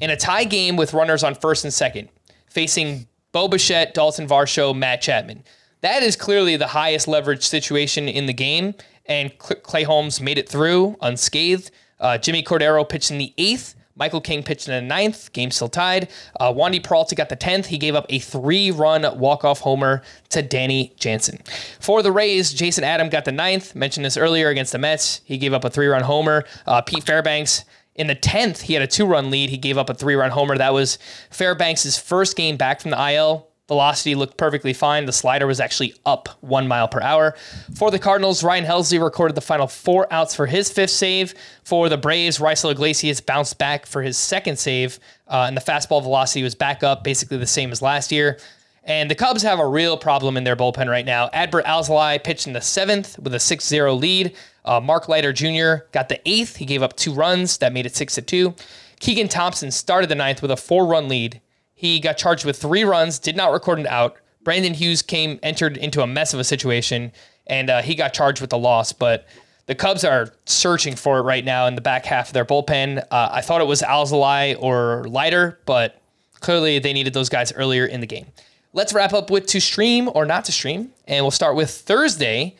in a tie game with runners on first and second, facing Bo Bichette, Dalton Varsho, Matt Chapman. That is clearly the highest leverage situation in the game, and Clay Holmes made it through unscathed. Uh, Jimmy Cordero pitched in the eighth. Michael King pitched in the ninth. Game still tied. Uh, Wandy Peralta got the tenth. He gave up a three-run walk-off homer to Danny Jansen. For the Rays, Jason Adam got the ninth. Mentioned this earlier against the Mets. He gave up a three-run homer. Uh, Pete Fairbanks in the tenth. He had a two-run lead. He gave up a three-run homer. That was Fairbanks' first game back from the I L. Velocity looked perfectly fine. The slider was actually up one mile per hour. For the Cardinals, Ryan Helsley recorded the final four outs for his fifth save. For the Braves, Raisel Iglesias bounced back for his second save, uh, and the fastball velocity was back up, basically the same as last year. And the Cubs have a real problem in their bullpen right now. Adbert Alzolay pitched in the seventh with a six zero lead. Uh, Mark Leiter Junior got the eighth. He gave up two runs. That made it six to two. Keegan Thompson started the ninth with a four-run lead. He got charged with three runs, did not record an out. Brandon Hughes came, entered into a mess of a situation, and uh, he got charged with the loss. But the Cubs are searching for it right now in the back half of their bullpen. Uh, I thought it was Alzolay or Leiter, but clearly they needed those guys earlier in the game. Let's wrap up with to stream or not to stream, and we'll start with Thursday.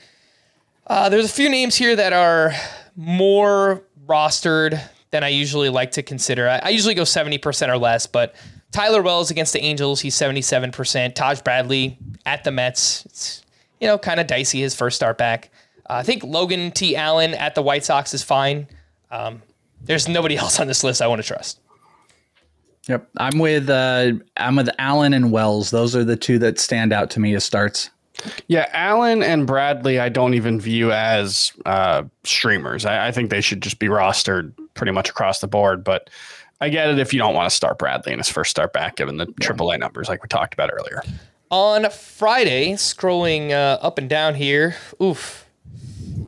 Uh, there's a few names here that are more rostered than I usually like to consider. I, I usually go seventy percent or less, but Tyler Wells against the Angels, he's seventy-seven percent. Taj Bradley at the Mets, it's, you know, kind of dicey, his first start back. Uh, I think Logan T. Allen at the White Sox is fine. Um, there's nobody else on this list I want to trust. Yep, I'm with uh, I'm with Allen and Wells. Those are the two that stand out to me as starts. Yeah, Allen and Bradley I don't even view as uh, streamers. I, I think they should just be rostered pretty much across the board. But I get it if you don't want to start Bradley in his first start back, given the yeah. triple A numbers like we talked about earlier. On Friday, scrolling uh, up and down here, oof,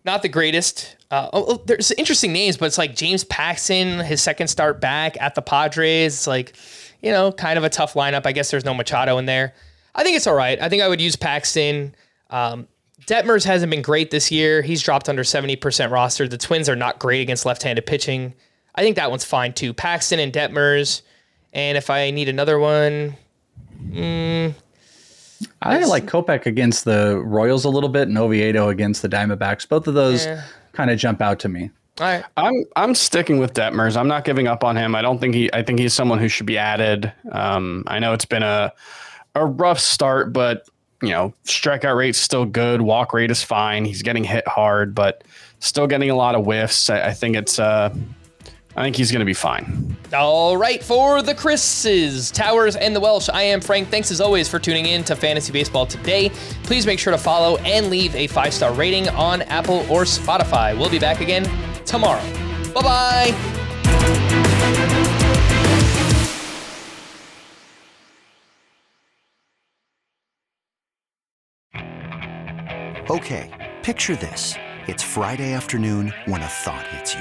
not the greatest. Uh, oh, there's interesting names, but it's like James Paxton, his second start back at the Padres. It's like, you know, kind of a tough lineup. I guess there's no Machado in there. I think it's all right. I think I would use Paxton. Um, Detmers hasn't been great this year. He's dropped under seventy percent roster. The Twins are not great against left-handed pitching. I think that one's fine too. Paxton and Detmers. And if I need another one, mm, I like Kopech against the Royals a little bit and Oviedo against the Diamondbacks. Both of those yeah. kind of jump out to me. All right. I'm I'm sticking with Detmers. I'm not giving up on him. I don't think he. I think he's someone who should be added. Um, I know it's been a. A rough start, but, you know, strikeout rate's still good. Walk rate is fine. He's getting hit hard, but still getting a lot of whiffs. I, I think it's, uh, I think he's going to be fine. All right. For the Chris's, Towers, and the Welsh, I am Frank. Thanks as always for tuning in to Fantasy Baseball Today. Please make sure to follow and leave a five-star rating on Apple or Spotify. We'll be back again tomorrow. Bye-bye. Okay, picture this. It's Friday afternoon when a thought hits you.